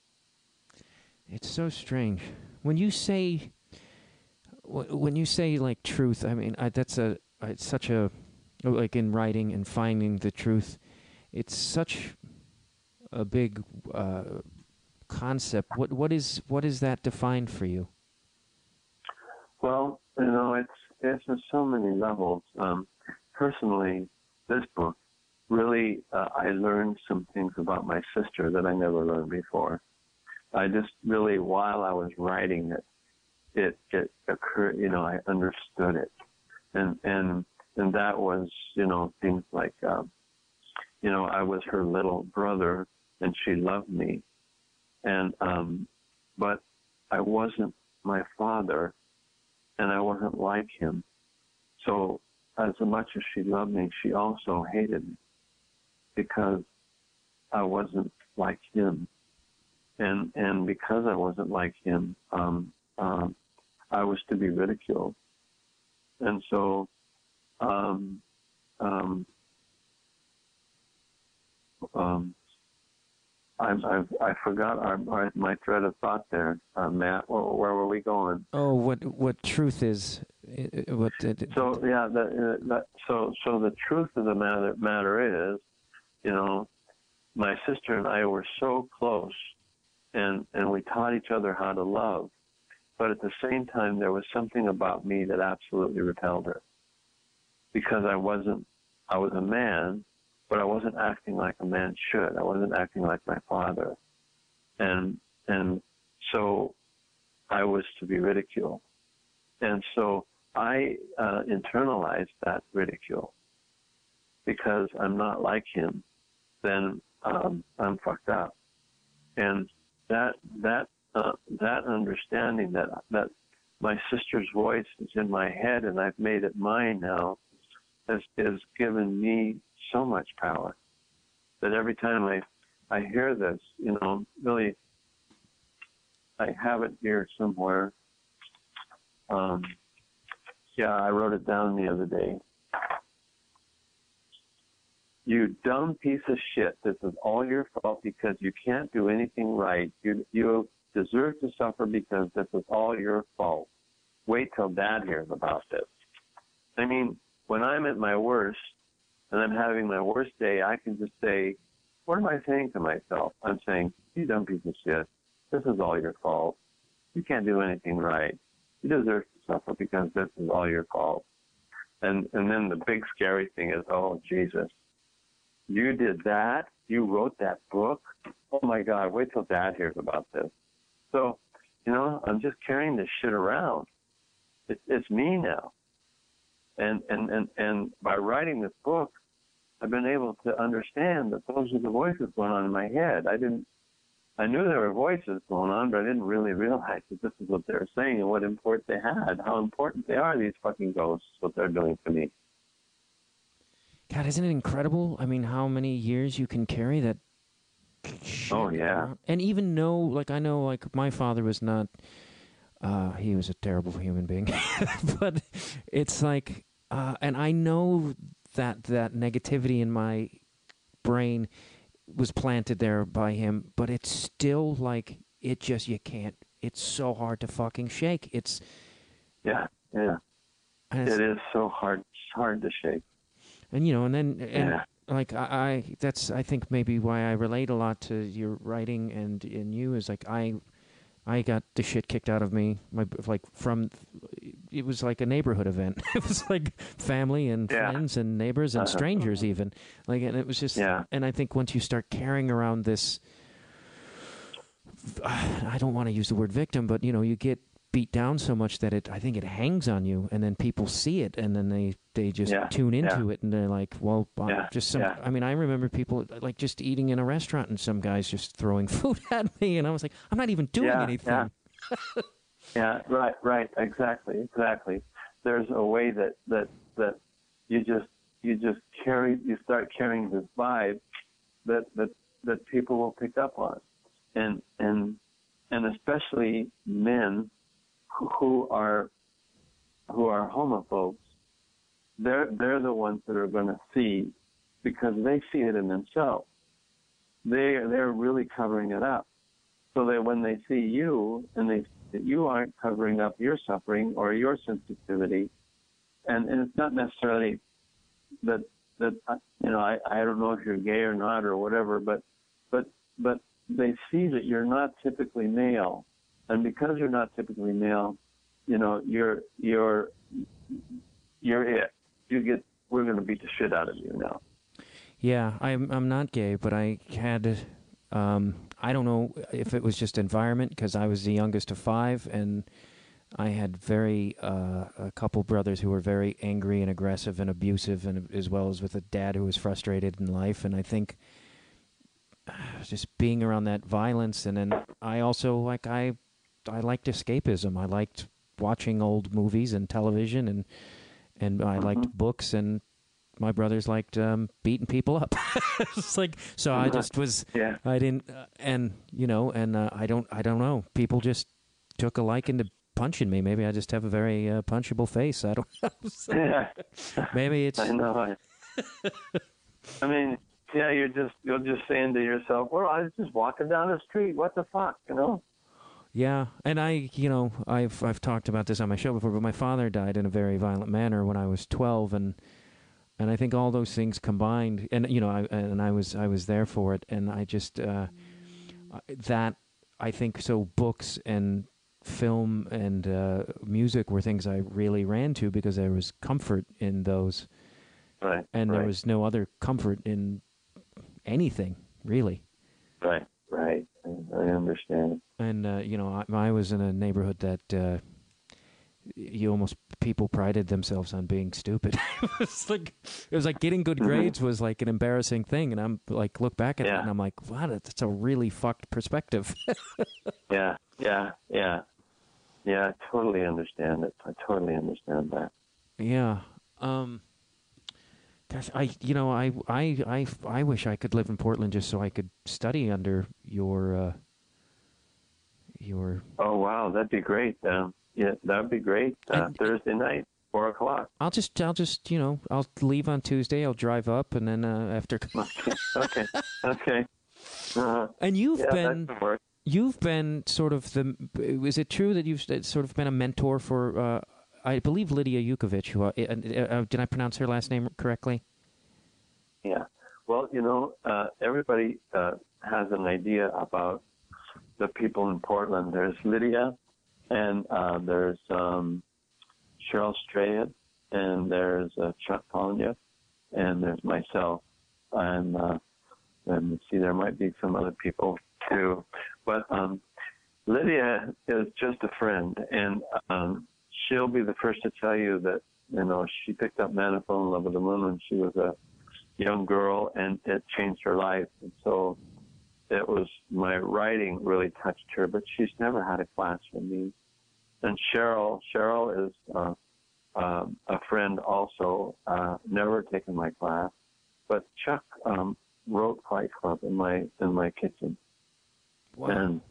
It's so strange when you say when you say like truth. I mean, I, that's a it's such a like in writing and finding the truth, it's such a big uh, concept. What what is what is that defined for you? Well, you know, it's it's on so many levels. Um, personally, this book really, uh, I learned some things about my sister that I never learned before. I just really, while I was writing it, it it occurred, you know, I understood it. And, and, and that was, you know, things like, um, you know, I was her little brother and she loved me. And, um, but I wasn't my father and I wasn't like him. So as much as she loved me, she also hated me because I wasn't like him. And, and because I wasn't like him, um, um, I was to be ridiculed. And so, um, um, um, I've, I've, I forgot our, my thread of thought there, uh, Matt. Where, where were we going? Oh, what what truth is? What? It, so yeah, the, the, so so the truth of the matter matter is, you know, my sister and I were so close, and and we taught each other how to love, but at the same time, there was something about me that absolutely repelled her, because I wasn't, I was a man. But I wasn't acting like a man should. I wasn't acting like my father. And and so I was to be ridiculed. And so I uh, internalized that ridicule. Because I'm not like him, then um, I'm fucked up. And that that uh, that understanding that that my sister's voice is in my head and I've made it mine now has, has given me so much power that every time I, I hear this, you know, really, I have it here somewhere. Um, yeah, I wrote it down the other day. You dumb piece of shit. This is all your fault because you can't do anything right. You, you deserve to suffer because this is all your fault. Wait till Dad hears about this. I mean, when I'm at my worst, and I'm having my worst day, I can just say, what am I saying to myself? I'm saying, you dumb piece of shit. This is all your fault. You can't do anything right. You deserve to suffer because this is all your fault. And and then the big scary thing is, oh, Jesus, you did that? You wrote that book? Oh, my God, wait till Dad hears about this. So, you know, I'm just carrying this shit around. It, it's me now. And, and, and, and by writing this book, I've been able to understand that those are the voices going on in my head. I didn't, I knew there were voices going on, but I didn't really realize that this is what they were saying and what import they had, how important they are, these fucking ghosts, what they're doing to me. God, isn't it incredible? I mean, how many years you can carry that shit? Oh, yeah. And even know, like, I know, like, my father was not... Uh, he was a terrible human being, but it's like, uh, and I know that that negativity in my brain was planted there by him, but it's still like, it just, you can't, it's so hard to fucking shake. It's. Yeah. Yeah. It is so hard. It's hard to shake. And, you know, and then, and yeah. like, I, I, that's, I think maybe why I relate a lot to your writing and in you is like, I, I got the shit kicked out of me, my like from, it was like a neighborhood event. It was like family and yeah. friends and neighbors and uh-huh. strangers even. Like, and it was just, yeah. and I think once you start carrying around this, I don't want to use the word victim, but you know, you get beat down so much that it, I think it hangs on you and then people see it and then they, they just yeah. tune into yeah. it and they're like, well, yeah. just some, yeah. I mean, I remember people like just eating in a restaurant and some guys just throwing food at me and I was like, I'm not even doing yeah. anything. Yeah. yeah, right, right. Exactly. Exactly. There's a way that, that, that you just, you just carry, you start carrying this vibe that, that, that people will pick up on. And, and, and especially men, who are who are homophobes, they're, they're the ones that are going to see because they see it in themselves. They, they're really covering it up. So that when they see you and they see that you aren't covering up your suffering or your sensitivity, and, and it's not necessarily that, that you know, I, I don't know if you're gay or not or whatever, but but but they see that you're not typically male. And because you're not typically male, you know, you're, you're, you're it. You get, we're going to beat the shit out of you now. Yeah, I'm, I'm not gay, but I had, um, I don't know if it was just environment because I was the youngest of five and I had very uh, a couple brothers who were very angry and aggressive and abusive, and as well as with a dad who was frustrated in life. And I think just being around that violence, and then I also like I I liked escapism. I liked watching old movies and television, and and I liked mm-hmm. books, and my brothers liked um, beating people up. It's like so. I just was. Yeah. I didn't, uh, and you know, and uh, I don't. I don't know. People just took a liking to punching me. Maybe I just have a very uh, punchable face. I don't know. So yeah. Maybe it's. I know. I mean, yeah, you're just you're just saying to yourself, "Well, I was just walking down the street. What the fuck?" You know. Yeah, and I, you know, I've I've talked about this on my show before, but my father died in a very violent manner when I was twelve, and and I think all those things combined, and you know, I and I was I was there for it, and I just uh, that I think so. Books and film and uh, music were things I really ran to because there was comfort in those, right? And right. there was no other comfort in anything really, right? Right. I understand. And uh, you know, I, I was in a neighborhood that uh, you almost people prided themselves on being stupid. It was like it was like getting good mm-hmm. grades was like an embarrassing thing, and I'm like look back at yeah. it and I'm like, wow, that's a really fucked perspective. yeah, yeah, yeah, yeah. I totally understand it. I totally understand that. Yeah. Um, Gosh, I you know I, I I I wish I could live in Portland just so I could study under your uh, your. Oh wow, that'd be great. Uh, yeah, that'd be great. Uh, I, Thursday night, four o'clock. I'll just I'll just you know I'll leave on Tuesday. I'll drive up and then uh, after. okay, okay, okay. Uh-huh. And you've yeah, been you've been sort of the. Is it true that you've sort of been a mentor for? Uh, I believe Lydia Yuknovich, who, uh, uh, uh, did I pronounce her last name correctly? Yeah. Well, you know, uh, everybody uh, has an idea about the people in Portland. There's Lydia, and uh, there's um, Cheryl Strayed, and there's uh, Chuck Palahniuk, and there's myself. And uh, let me see, there might be some other people, too. But um, Lydia is just a friend, and... Um, she'll be the first to tell you that, you know, she picked up Manifold in Love with the Moon when she was a young girl, and it changed her life. And so it was my writing really touched her, but she's never had a class with me. And Cheryl, Cheryl is uh, uh, a friend also, uh, never taken my class. But Chuck um, wrote Fight Club in my in my kitchen. Wow. And,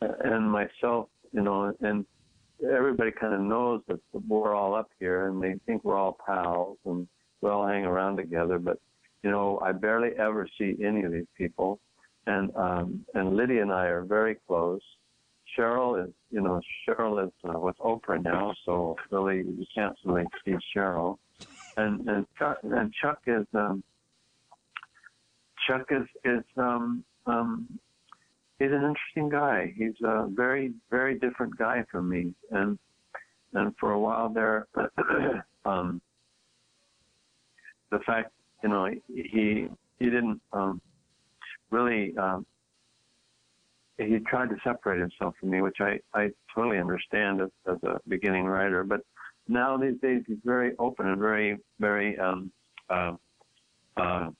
and myself, you know, and... everybody kind of knows that we're all up here and they think we're all pals and we all hang around together. But, you know, I barely ever see any of these people. And, um, and Lydia and I are very close. Cheryl is, you know, Cheryl is uh, with Oprah now. So really, you can't really see Cheryl. And, and Chuck, and Chuck is, um, Chuck is, is, um, um, he's an interesting guy. He's a very, very different guy from me. And and for a while there, um, the fact, you know, he he didn't um, really, um, he tried to separate himself from me, which I, I totally understand as, as a beginning writer. But now these days he's very open and very, very um, uh, uh,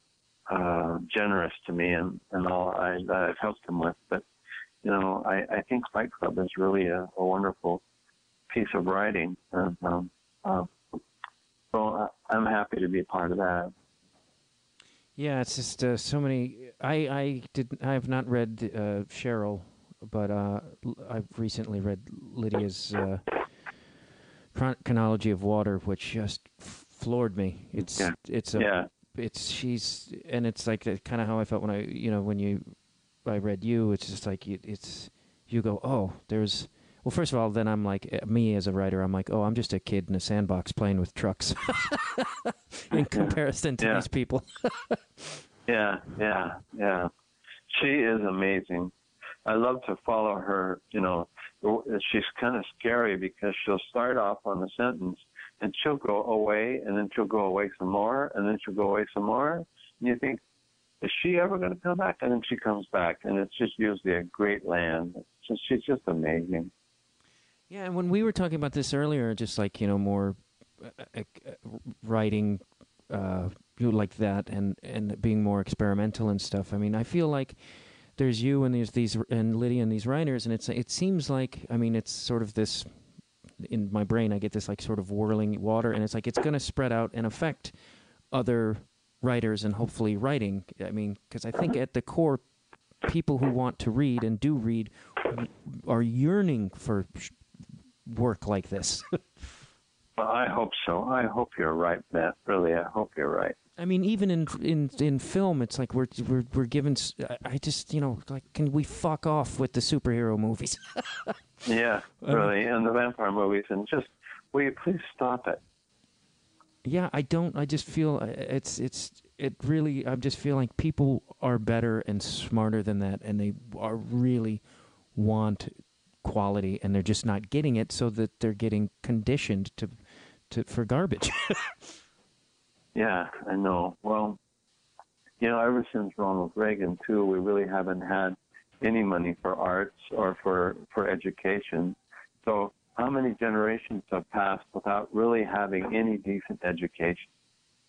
Uh, generous to me and, and all I, that I've helped him with. But, you know, I, I think Fight Club is really a, a wonderful piece of writing. And, um, uh, so I, I'm happy to be a part of that. Yeah, it's just uh, so many. I, I didn't. I have not read uh, Cheryl, but uh, I've recently read Lydia's uh, Chronology of Water, which just floored me. It's yeah. it's a yeah. It's she's and it's like kind of how I felt when I you know when you I read you. It's just like you, it's you go oh there's well first of all then I'm like me as a writer I'm like oh I'm just a kid in a sandbox playing with trucks in comparison to yeah. these people. yeah yeah yeah she is amazing. I love to follow her. You know, she's kind of scary because she'll start off on a sentence. And she'll go away, and then she'll go away some more, and then she'll go away some more. And you think, is she ever going to come back? And then she comes back, and it's just usually a great land. It's just, she's just amazing. Yeah, and when we were talking about this earlier, just like, you know, more uh, uh, writing uh, like that and, and being more experimental and stuff, I mean, I feel like there's you and there's these, and Lydia and these writers, and it's it seems like, I mean, it's sort of this, in my brain, I get this like sort of whirling water, and it's like it's going to spread out and affect other writers and hopefully writing. I mean, because I think at the core, people who want to read and do read are yearning for work like this. Well, I hope so. I hope you're right, Matt. Really, I hope you're right. I mean, even in in in film, it's like we're we're we're given. I just, you know, like, can we fuck off with the superhero movies? Yeah, really, um, and the vampire movies, and just, will you please stop it? Yeah, I don't. I just feel it's it's it really. I just feel like people are better and smarter than that, and they are really want quality, and they're just not getting it, so that they're getting conditioned to to for garbage. Yeah, I know. Well, you know, ever since Ronald Reagan too, we really haven't had any money for arts or for, for education. So how many generations have passed without really having any decent education,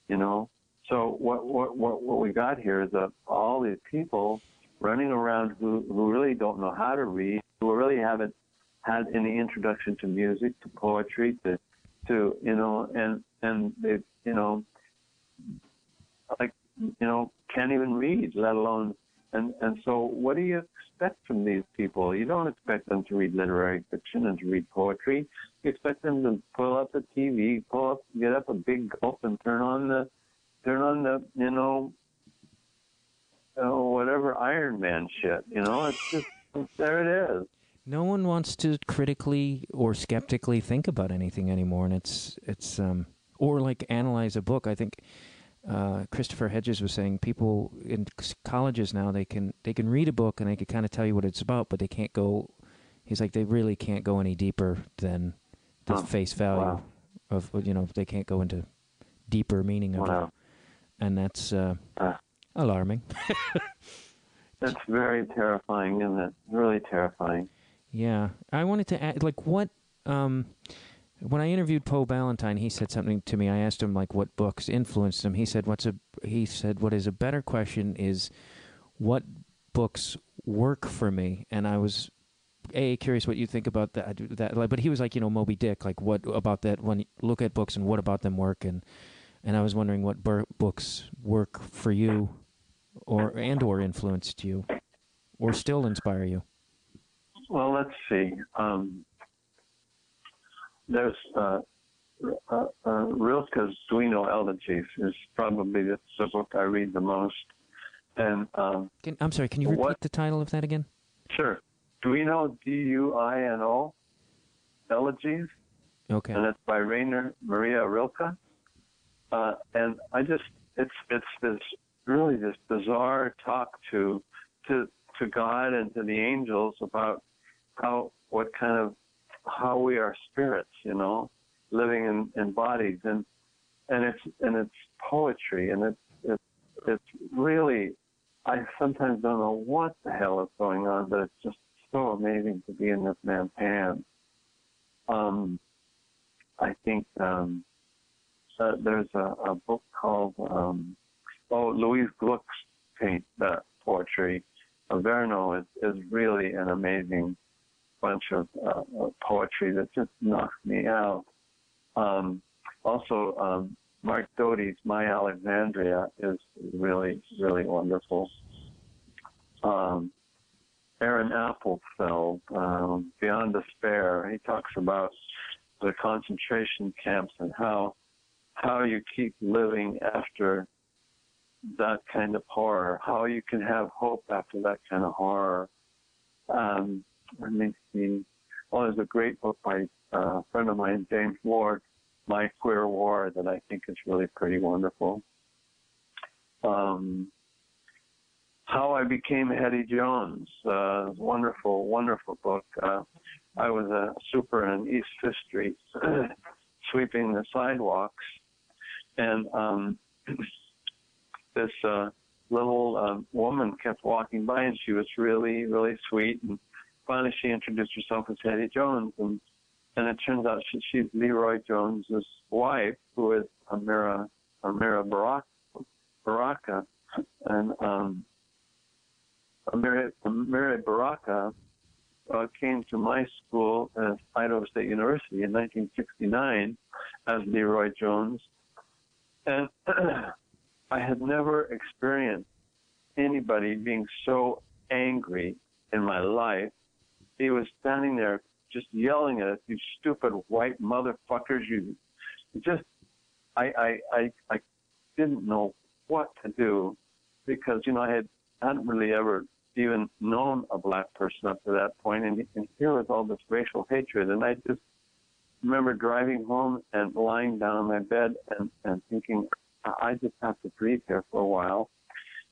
you know? So what what what, what we got here is that all these people running around who, who really don't know how to read, who really haven't had any introduction to music, to poetry, to, to you know, and, and they, you know, like, you know, can't even read, let alone... And and so what do you expect from these people? You don't expect them to read literary fiction and to read poetry. You expect them to pull up the T V, pull up, get up a big gulp and turn on the, turn on the, you know, uh, whatever Iron Man shit. You know, it's just, there it is. No one wants to critically or skeptically think about anything anymore, and it's it's um or like analyze a book. I think. Uh, Christopher Hedges was saying people in colleges now, they can they can read a book and they can kind of tell you what it's about, but they can't go, he's like, they really can't go any deeper than the oh, face value wow. of, you know, they can't go into deeper meaning of wow. it. And that's uh, uh, alarming. That's very terrifying, isn't it? Really terrifying. Yeah. I wanted to add, like, what... Um, when I interviewed Poe Ballantyne, he said something to me. I asked him like what books influenced him. He said, "What's a?" He said, "What is a better question is, what books work for me?" And I was a curious what you think about that. That, but he was like, you know, Moby Dick. Like, what about that? When you look at books and what about them work? And and I was wondering what bur- books work for you, or and or influenced you, or still inspire you. Well, let's see. Um... There's uh, uh, uh, Rilke's Duino Elegies is probably the, the book I read the most. And um, can, I'm sorry, can you repeat what, the title of that again? Sure. Duino, D U I N O, Elegies. Okay. And it's by Rainer Maria Rilke. Uh, and I just, it's it's this really this bizarre talk to to to God and to the angels about how what kind of how we are spirits, you know, living in, in bodies, and and it's and it's poetry, and it's it's it's really. I sometimes don't know what the hell is going on, but it's just so amazing to be in this man's hands. Um, I think um, uh, there's a, a book called um, Oh Louise Gluck's paint uh, poetry. Averno is is really an amazing bunch of uh, poetry that just knocked me out. Um, also, um, Mark Doty's My Alexandria is really, really wonderful. Um, Aaron Appelfeld, um, Beyond Despair, he talks about the concentration camps and how how you keep living after that kind of horror, how you can have hope after that kind of horror. Um, Let me see. Oh, there's a great book by uh, a friend of mine, James Ward, My Queer War, that I think is really pretty wonderful. Um, How I Became Hettie Jones, uh, wonderful, wonderful book. Uh, I was a super in East Fifth Street sweeping the sidewalks, and um, this uh, little uh, woman kept walking by, and she was really, really sweet, and finally, she introduced herself as Hettie Jones, and And it turns out she, she's Leroy Jones's wife, who is Amira, Amiri Baraka, Baraka. And um, Amiri, Amiri Baraka uh, came to my school at Idaho State University in nineteen sixty-nine as Leroy Jones. And I had never experienced anybody being so angry in my life. He was standing there just yelling at us, "You stupid white motherfuckers!" You just, I, I, I, I didn't know what to do, because you know I had hadn't really ever even known a black person up to that point, and, and here was all this racial hatred, and I just remember driving home and lying down on my bed and, and thinking, I just have to breathe here for a while.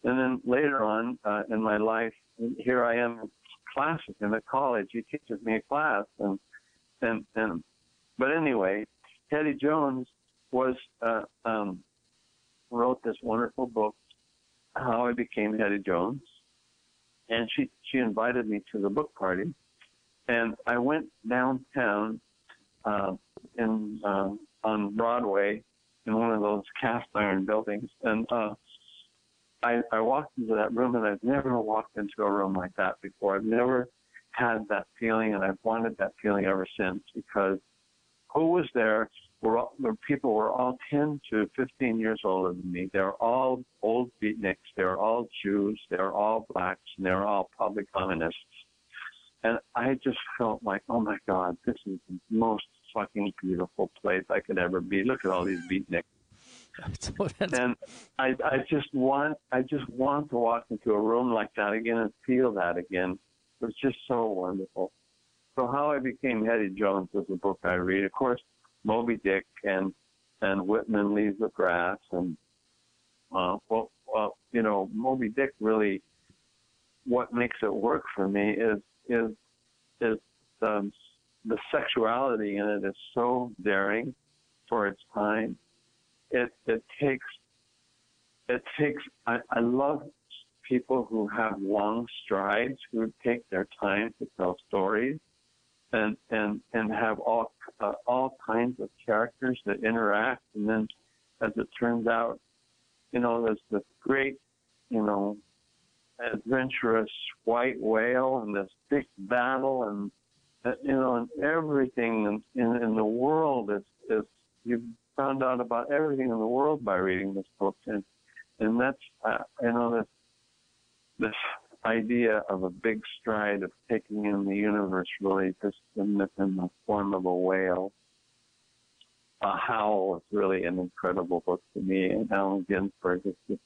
And then later on uh, in my life, here I am in class with him at college. He teaches me a class. And, and, and, but anyway, Hettie Jones was uh, um, wrote this wonderful book, How I Became Hettie Jones. And she, she invited me to the book party. And I went downtown Uh, in uh, on Broadway in one of those cast iron buildings, and uh, I, I walked into that room, and I've never walked into a room like that before. I've never had that feeling, and I've wanted that feeling ever since, because who was there? We're all, the people were all ten to fifteen years older than me. They were all old beatniks. They were all Jews. They were all blacks, and they were all probably communists. And I just felt like, oh, my God, this is the most fucking beautiful place I could ever be. Look at all these beatniks. And I, I just want, I just want to walk into a room like that again and feel that again. It was just so wonderful. So How I Became Hettie Jones is a book I read. Of course, Moby Dick and and Whitman Leaves the Grass, and uh, well, well, you know, Moby Dick really. What makes it work for me is is is um, the sexuality in it is so daring for its time. It it takes it takes. I, I love people who have long strides, who take their time to tell stories, and and and have all uh, all kinds of characters that interact. And then, as it turns out, you know, there's this great, you know, adventurous white whale and this big battle, and you know, and everything in, in, in the world is, is you found out about everything in the world by reading this book, and and that's uh, you know this this idea of a big stride of taking in the universe really just in the, in the form of a whale. Uh, Howl is really an incredible book to me, and Allen Ginsberg is just,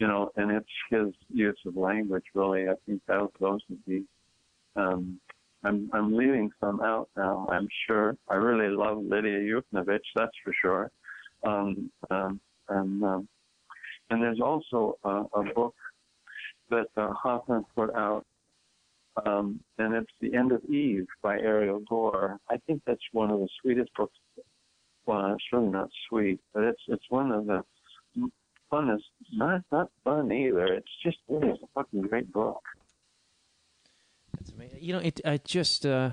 you know, and it's his use of language, really. I think that those would be. Um, I'm I'm leaving some out now, I'm sure. I really love Lydia Yuknovich, that's for sure. Um, um, and um, and there's also a, a book that uh, Hawthorne put out, um, and it's The End of Eve by Ariel Gore. I think that's one of the sweetest books. Well, it's really not sweet, but it's it's one of the. Fun is not not fun either. It's just it's a fucking great book. That's amazing. You know, it, it just uh,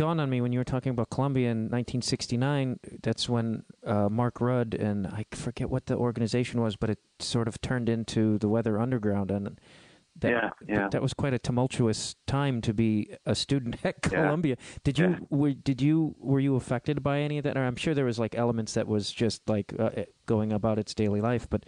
dawned on me when you were talking about Columbia in nineteen sixty-nine. That's when uh, Mark Rudd and I forget what the organization was, but it sort of turned into the Weather Underground, and that, yeah, yeah. That, that was quite a tumultuous time to be a student at Columbia. Yeah. Did you yeah. were did you were you affected by any of that? Or I'm sure there was like elements that was just like uh, going about its daily life, but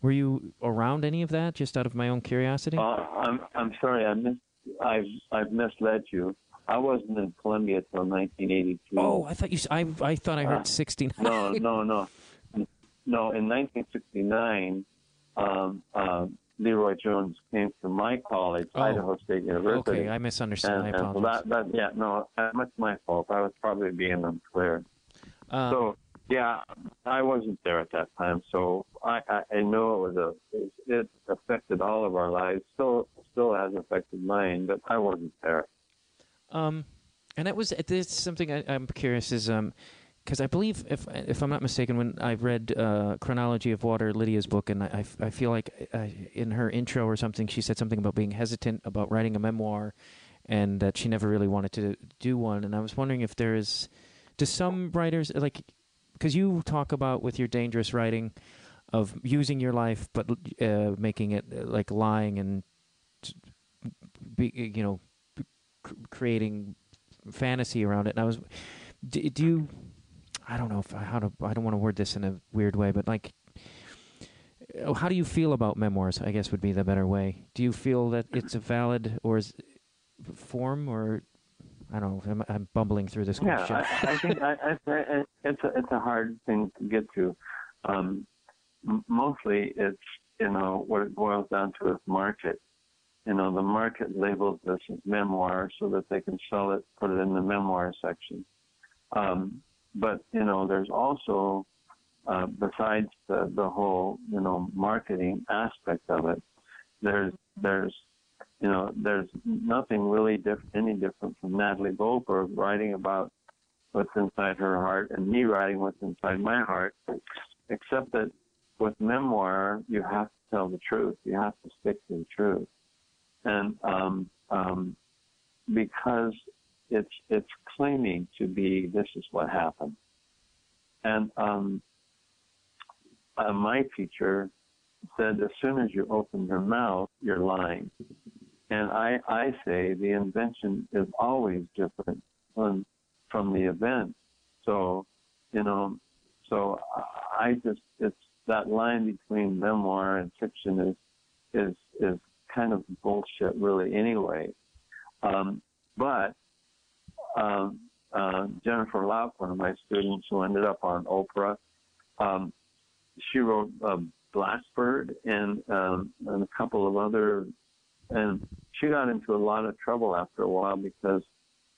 were you around any of that? Just out of my own curiosity. Uh, I'm I'm sorry, I mis- I've I've misled you. I wasn't in Columbia until nineteen eighty-two. Oh, I thought you. I I thought I heard uh, sixty-nine. No, no, no, no. In nineteen sixty-nine. Um, uh, Leroy Jones came to my college, oh, Idaho State University. Okay, I misunderstood. And, I apologize. And that, that, yeah, no, that's my fault. I was probably being unclear. Um, so, yeah, I wasn't there at that time, so I, I, I know it was a it, it affected all of our lives. Still, still has affected mine, but I wasn't there. Um, and that was it's something I, I'm curious is um. Because I believe, if if I'm not mistaken, when I read uh, Chronology of Water, Lydia's book, and I, I feel like I, in her intro or something, she said something about being hesitant about writing a memoir, and that she never really wanted to do one. And I was wondering if there is, do some writers, like, because you talk about with your dangerous writing of using your life, but uh, making it uh, like lying and, be, you know, creating fantasy around it. And I was, do, do you, I don't know if I, how to, I don't want to word this in a weird way, but like, how do you feel about memoirs, I guess would be the better way. Do you feel that it's a valid or is form or, I don't know, I'm, I'm bumbling through this question. Yeah, I, I think I, I, I, it's, a, it's a hard thing to get to. Um, mostly it's, you know, what it boils down to is market. You know, the market labels this as memoir so that they can sell it, put it in the memoir section. Um, but, you know, there's also, uh, besides the, the whole, you know, marketing aspect of it, there's, there's, you know, there's nothing really diff- any different from Natalie Goldberg writing about what's inside her heart and me writing what's inside my heart, except that with memoir, you have to tell the truth. You have to stick to the truth. And um, um, because it's it's claiming to be, this is what happened. And um, uh, my teacher said, as soon as you open your mouth, you're lying. And I, I say the invention is always different from, from the event. So, you know, so I just, it's that line between memoir and fiction is, is, is kind of bullshit really anyway. Um, but um, uh, Jennifer Laup, one of my students who ended up on Oprah, um, she wrote uh, Blackbird and, um, and a couple of other, and she got into a lot of trouble after a while because,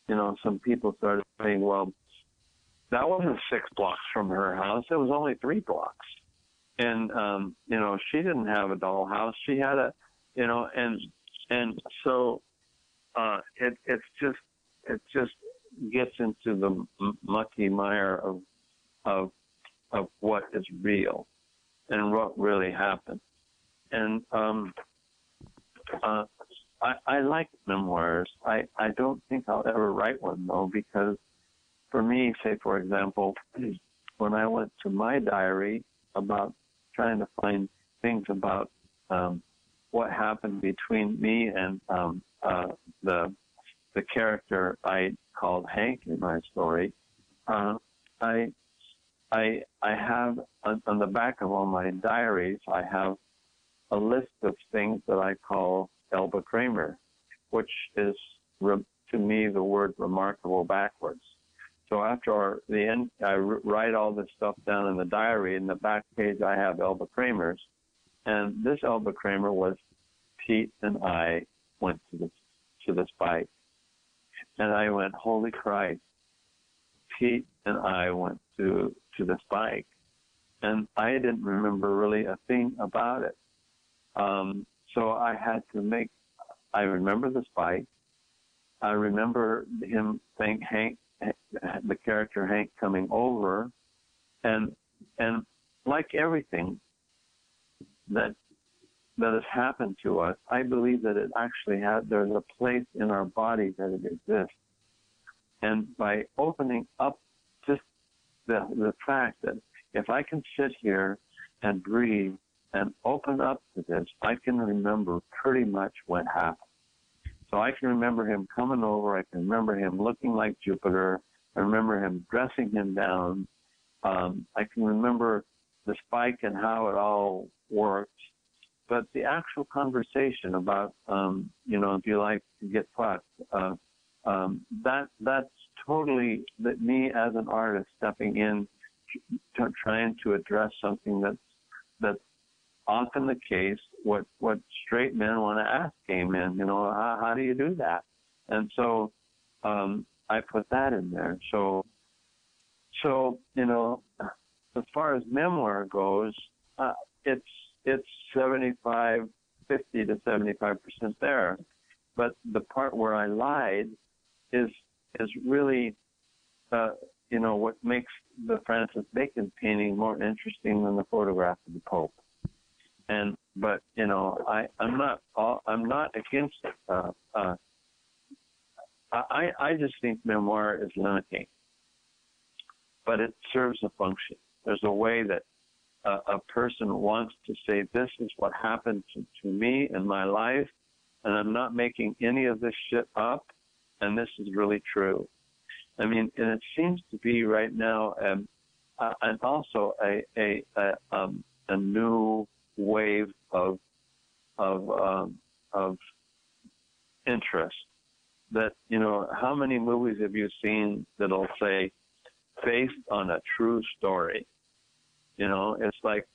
you know, some people started saying, well, that wasn't six blocks from her house. It was only three blocks. And, um, you know, she didn't have a dollhouse. She had a, you know, and, and so, uh, it, it's just, it just gets into the m- mucky mire of, of, of what is real and what really happened. And, um, Uh, I, I like memoirs. I, I don't think I'll ever write one, though, because for me, say, for example, when I went to my diary about trying to find things about um, what happened between me and um, uh, the the character I called Hank in my story, uh, I, I, I have on, on the back of all my diaries, I have a list of things that I call Elba Kramer, which is, re- to me, the word remarkable backwards. So after our, the end, I re- write all this stuff down in the diary. In the back page, I have Elba Kramer's. And this Elba Kramer was Pete and I went to this, to this bike. And I went, holy Christ, Pete and I went to, to this bike. And I didn't remember really a thing about it. Um, so I had to make, I remember the spike. I remember him saying Hank, the character Hank coming over and, and like everything that, that has happened to us, I believe that it actually had, there's a place in our body that it exists. And by opening up just the, the fact that if I can sit here and breathe, and open up to this, I can remember pretty much what happened. So I can remember him coming over. I can remember him looking like Jupiter. I remember him dressing him down. Um, I can remember the spike and how it all worked. But the actual conversation about, um, you know, if you like to get fucked, uh, um, that that's totally that me as an artist stepping in, t- trying to address something that's, that's often the case, what, what straight men want to ask gay men, you know, how, how do you do that? And so um, I put that in there. So, so you know, as far as memoir goes, uh, it's it's seventy-five, fifty to seventy-five percent there. But the part where I lied is is really, uh, you know, what makes the Francis Bacon painting more interesting than the photograph of the Pope. And, but, you know, I, I'm not, all, I'm not against, uh, uh, I, I just think memoir is limiting, but it serves a function. There's a way that a, a person wants to say, this is what happened to, to me in my life, and I'm not making any of this shit up, and this is really true. I mean, and it seems to be right now, um, uh, and also a a, a, um, a new wave of of um, of interest. That, you know, how many movies have you seen that'll say, based on a true story? You know, it's like,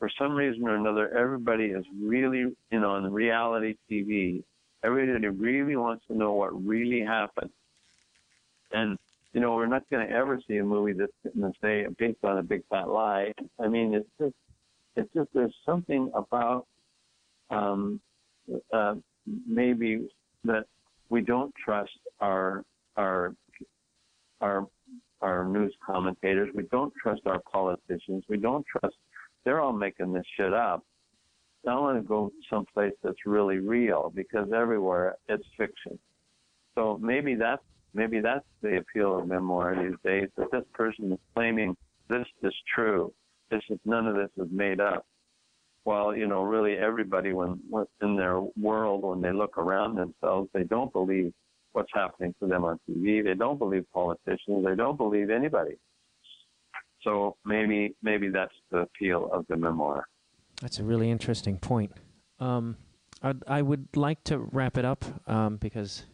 for some reason or another, everybody is really, you know, on reality T V, everybody really wants to know what really happened. And, you know, we're not going to ever see a movie that's going to say, based on a big fat lie. I mean, it's just, it's just there's something about um, uh, maybe that we don't trust our our our our news commentators. We don't trust our politicians. We don't trust. They're all making this shit up. I want to go someplace that's really real, because everywhere it's fiction. So maybe that's maybe that's the appeal of memoir these days. That this person is claiming this is true. This is none of this is made up. Well, you know, really everybody when, when in their world, when they look around themselves, they don't believe what's happening to them on T V. They don't believe politicians. They don't believe anybody. So maybe maybe that's the appeal of the memoir. That's a really interesting point. Um, I'd, I would like to wrap it up um, because,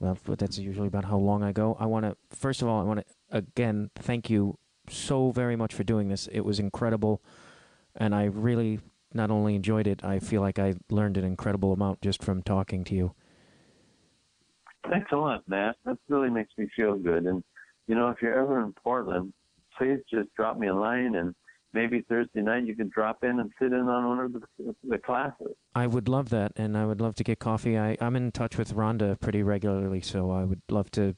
well, that's usually about how long I go. I want to, first of all, I want to, again, thank you so very much for doing this. It was incredible, and I really... not only enjoyed it, I feel like I learned an incredible amount just from talking to you. Thanks a lot, Matt. That really makes me feel good. And, you know, if you're ever in Portland, please just drop me a line, and maybe Thursday night you can drop in and sit in on one of the, the classes. I would love that, and I would love to get coffee. I, I'm in touch with Rhonda pretty regularly, so I would love to...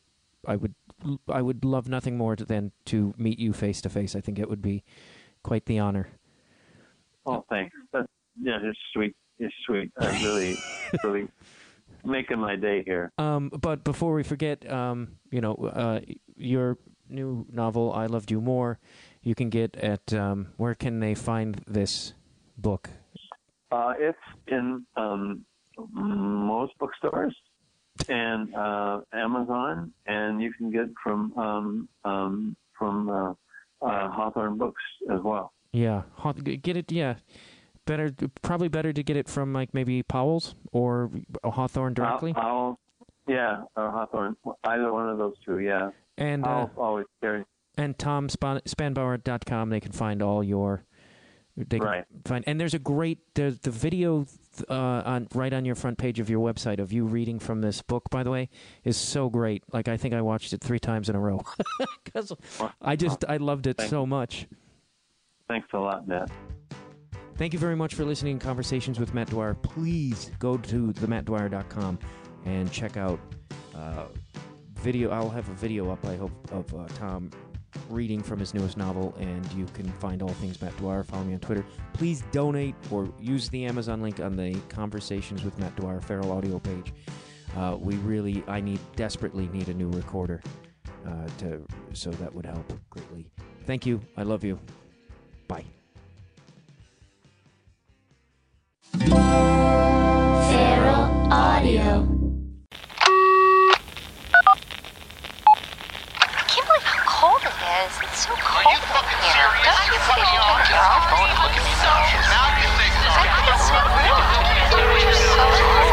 I would, I would love nothing more than to meet you face-to-face. I think it would be quite the honor. Oh, thanks. That's, yeah, it's sweet. It's sweet. I'm really, really making my day here. Um, but before we forget, um, you know, uh, your new novel, I Loved You More, you can get at, um, where can they find this book? Uh, it's in um, most bookstores and uh, Amazon, and you can get from um, um, from uh, uh, Hawthorne Books as well. Yeah, get it. Yeah, better probably better to get it from like maybe Powell's or Hawthorne directly. Uh, Powell, yeah, or Hawthorne, either one of those two. Yeah, and uh, always carry. And Tom Spanbauer dot com, they can find all your. They can right. Find, and there's a great there's the video uh, on right on your front page of your website of you reading from this book. By the way, is so great. Like I think I watched it three times in a row because I just I loved it Thanks. so much. Thanks a lot, Matt. Thank you very much for listening to Conversations with Matt Dwyer. Please go to the matt dwyer dot com and check out uh, video. I'll have a video up, I hope, of uh, Tom reading from his newest novel, and you can find all things Matt Dwyer. Follow me on Twitter. Please donate or use the Amazon link on the Conversations with Matt Dwyer Feral Audio page. Uh, we really, I need desperately need a new recorder, uh, to so that would help greatly. Thank you. I love you. Bye. Feral Audio. I can't believe how cold it is. It's so cold in here. Don't you think you turn your off? Look at these options. I think it's so cool. Temperatures so cold.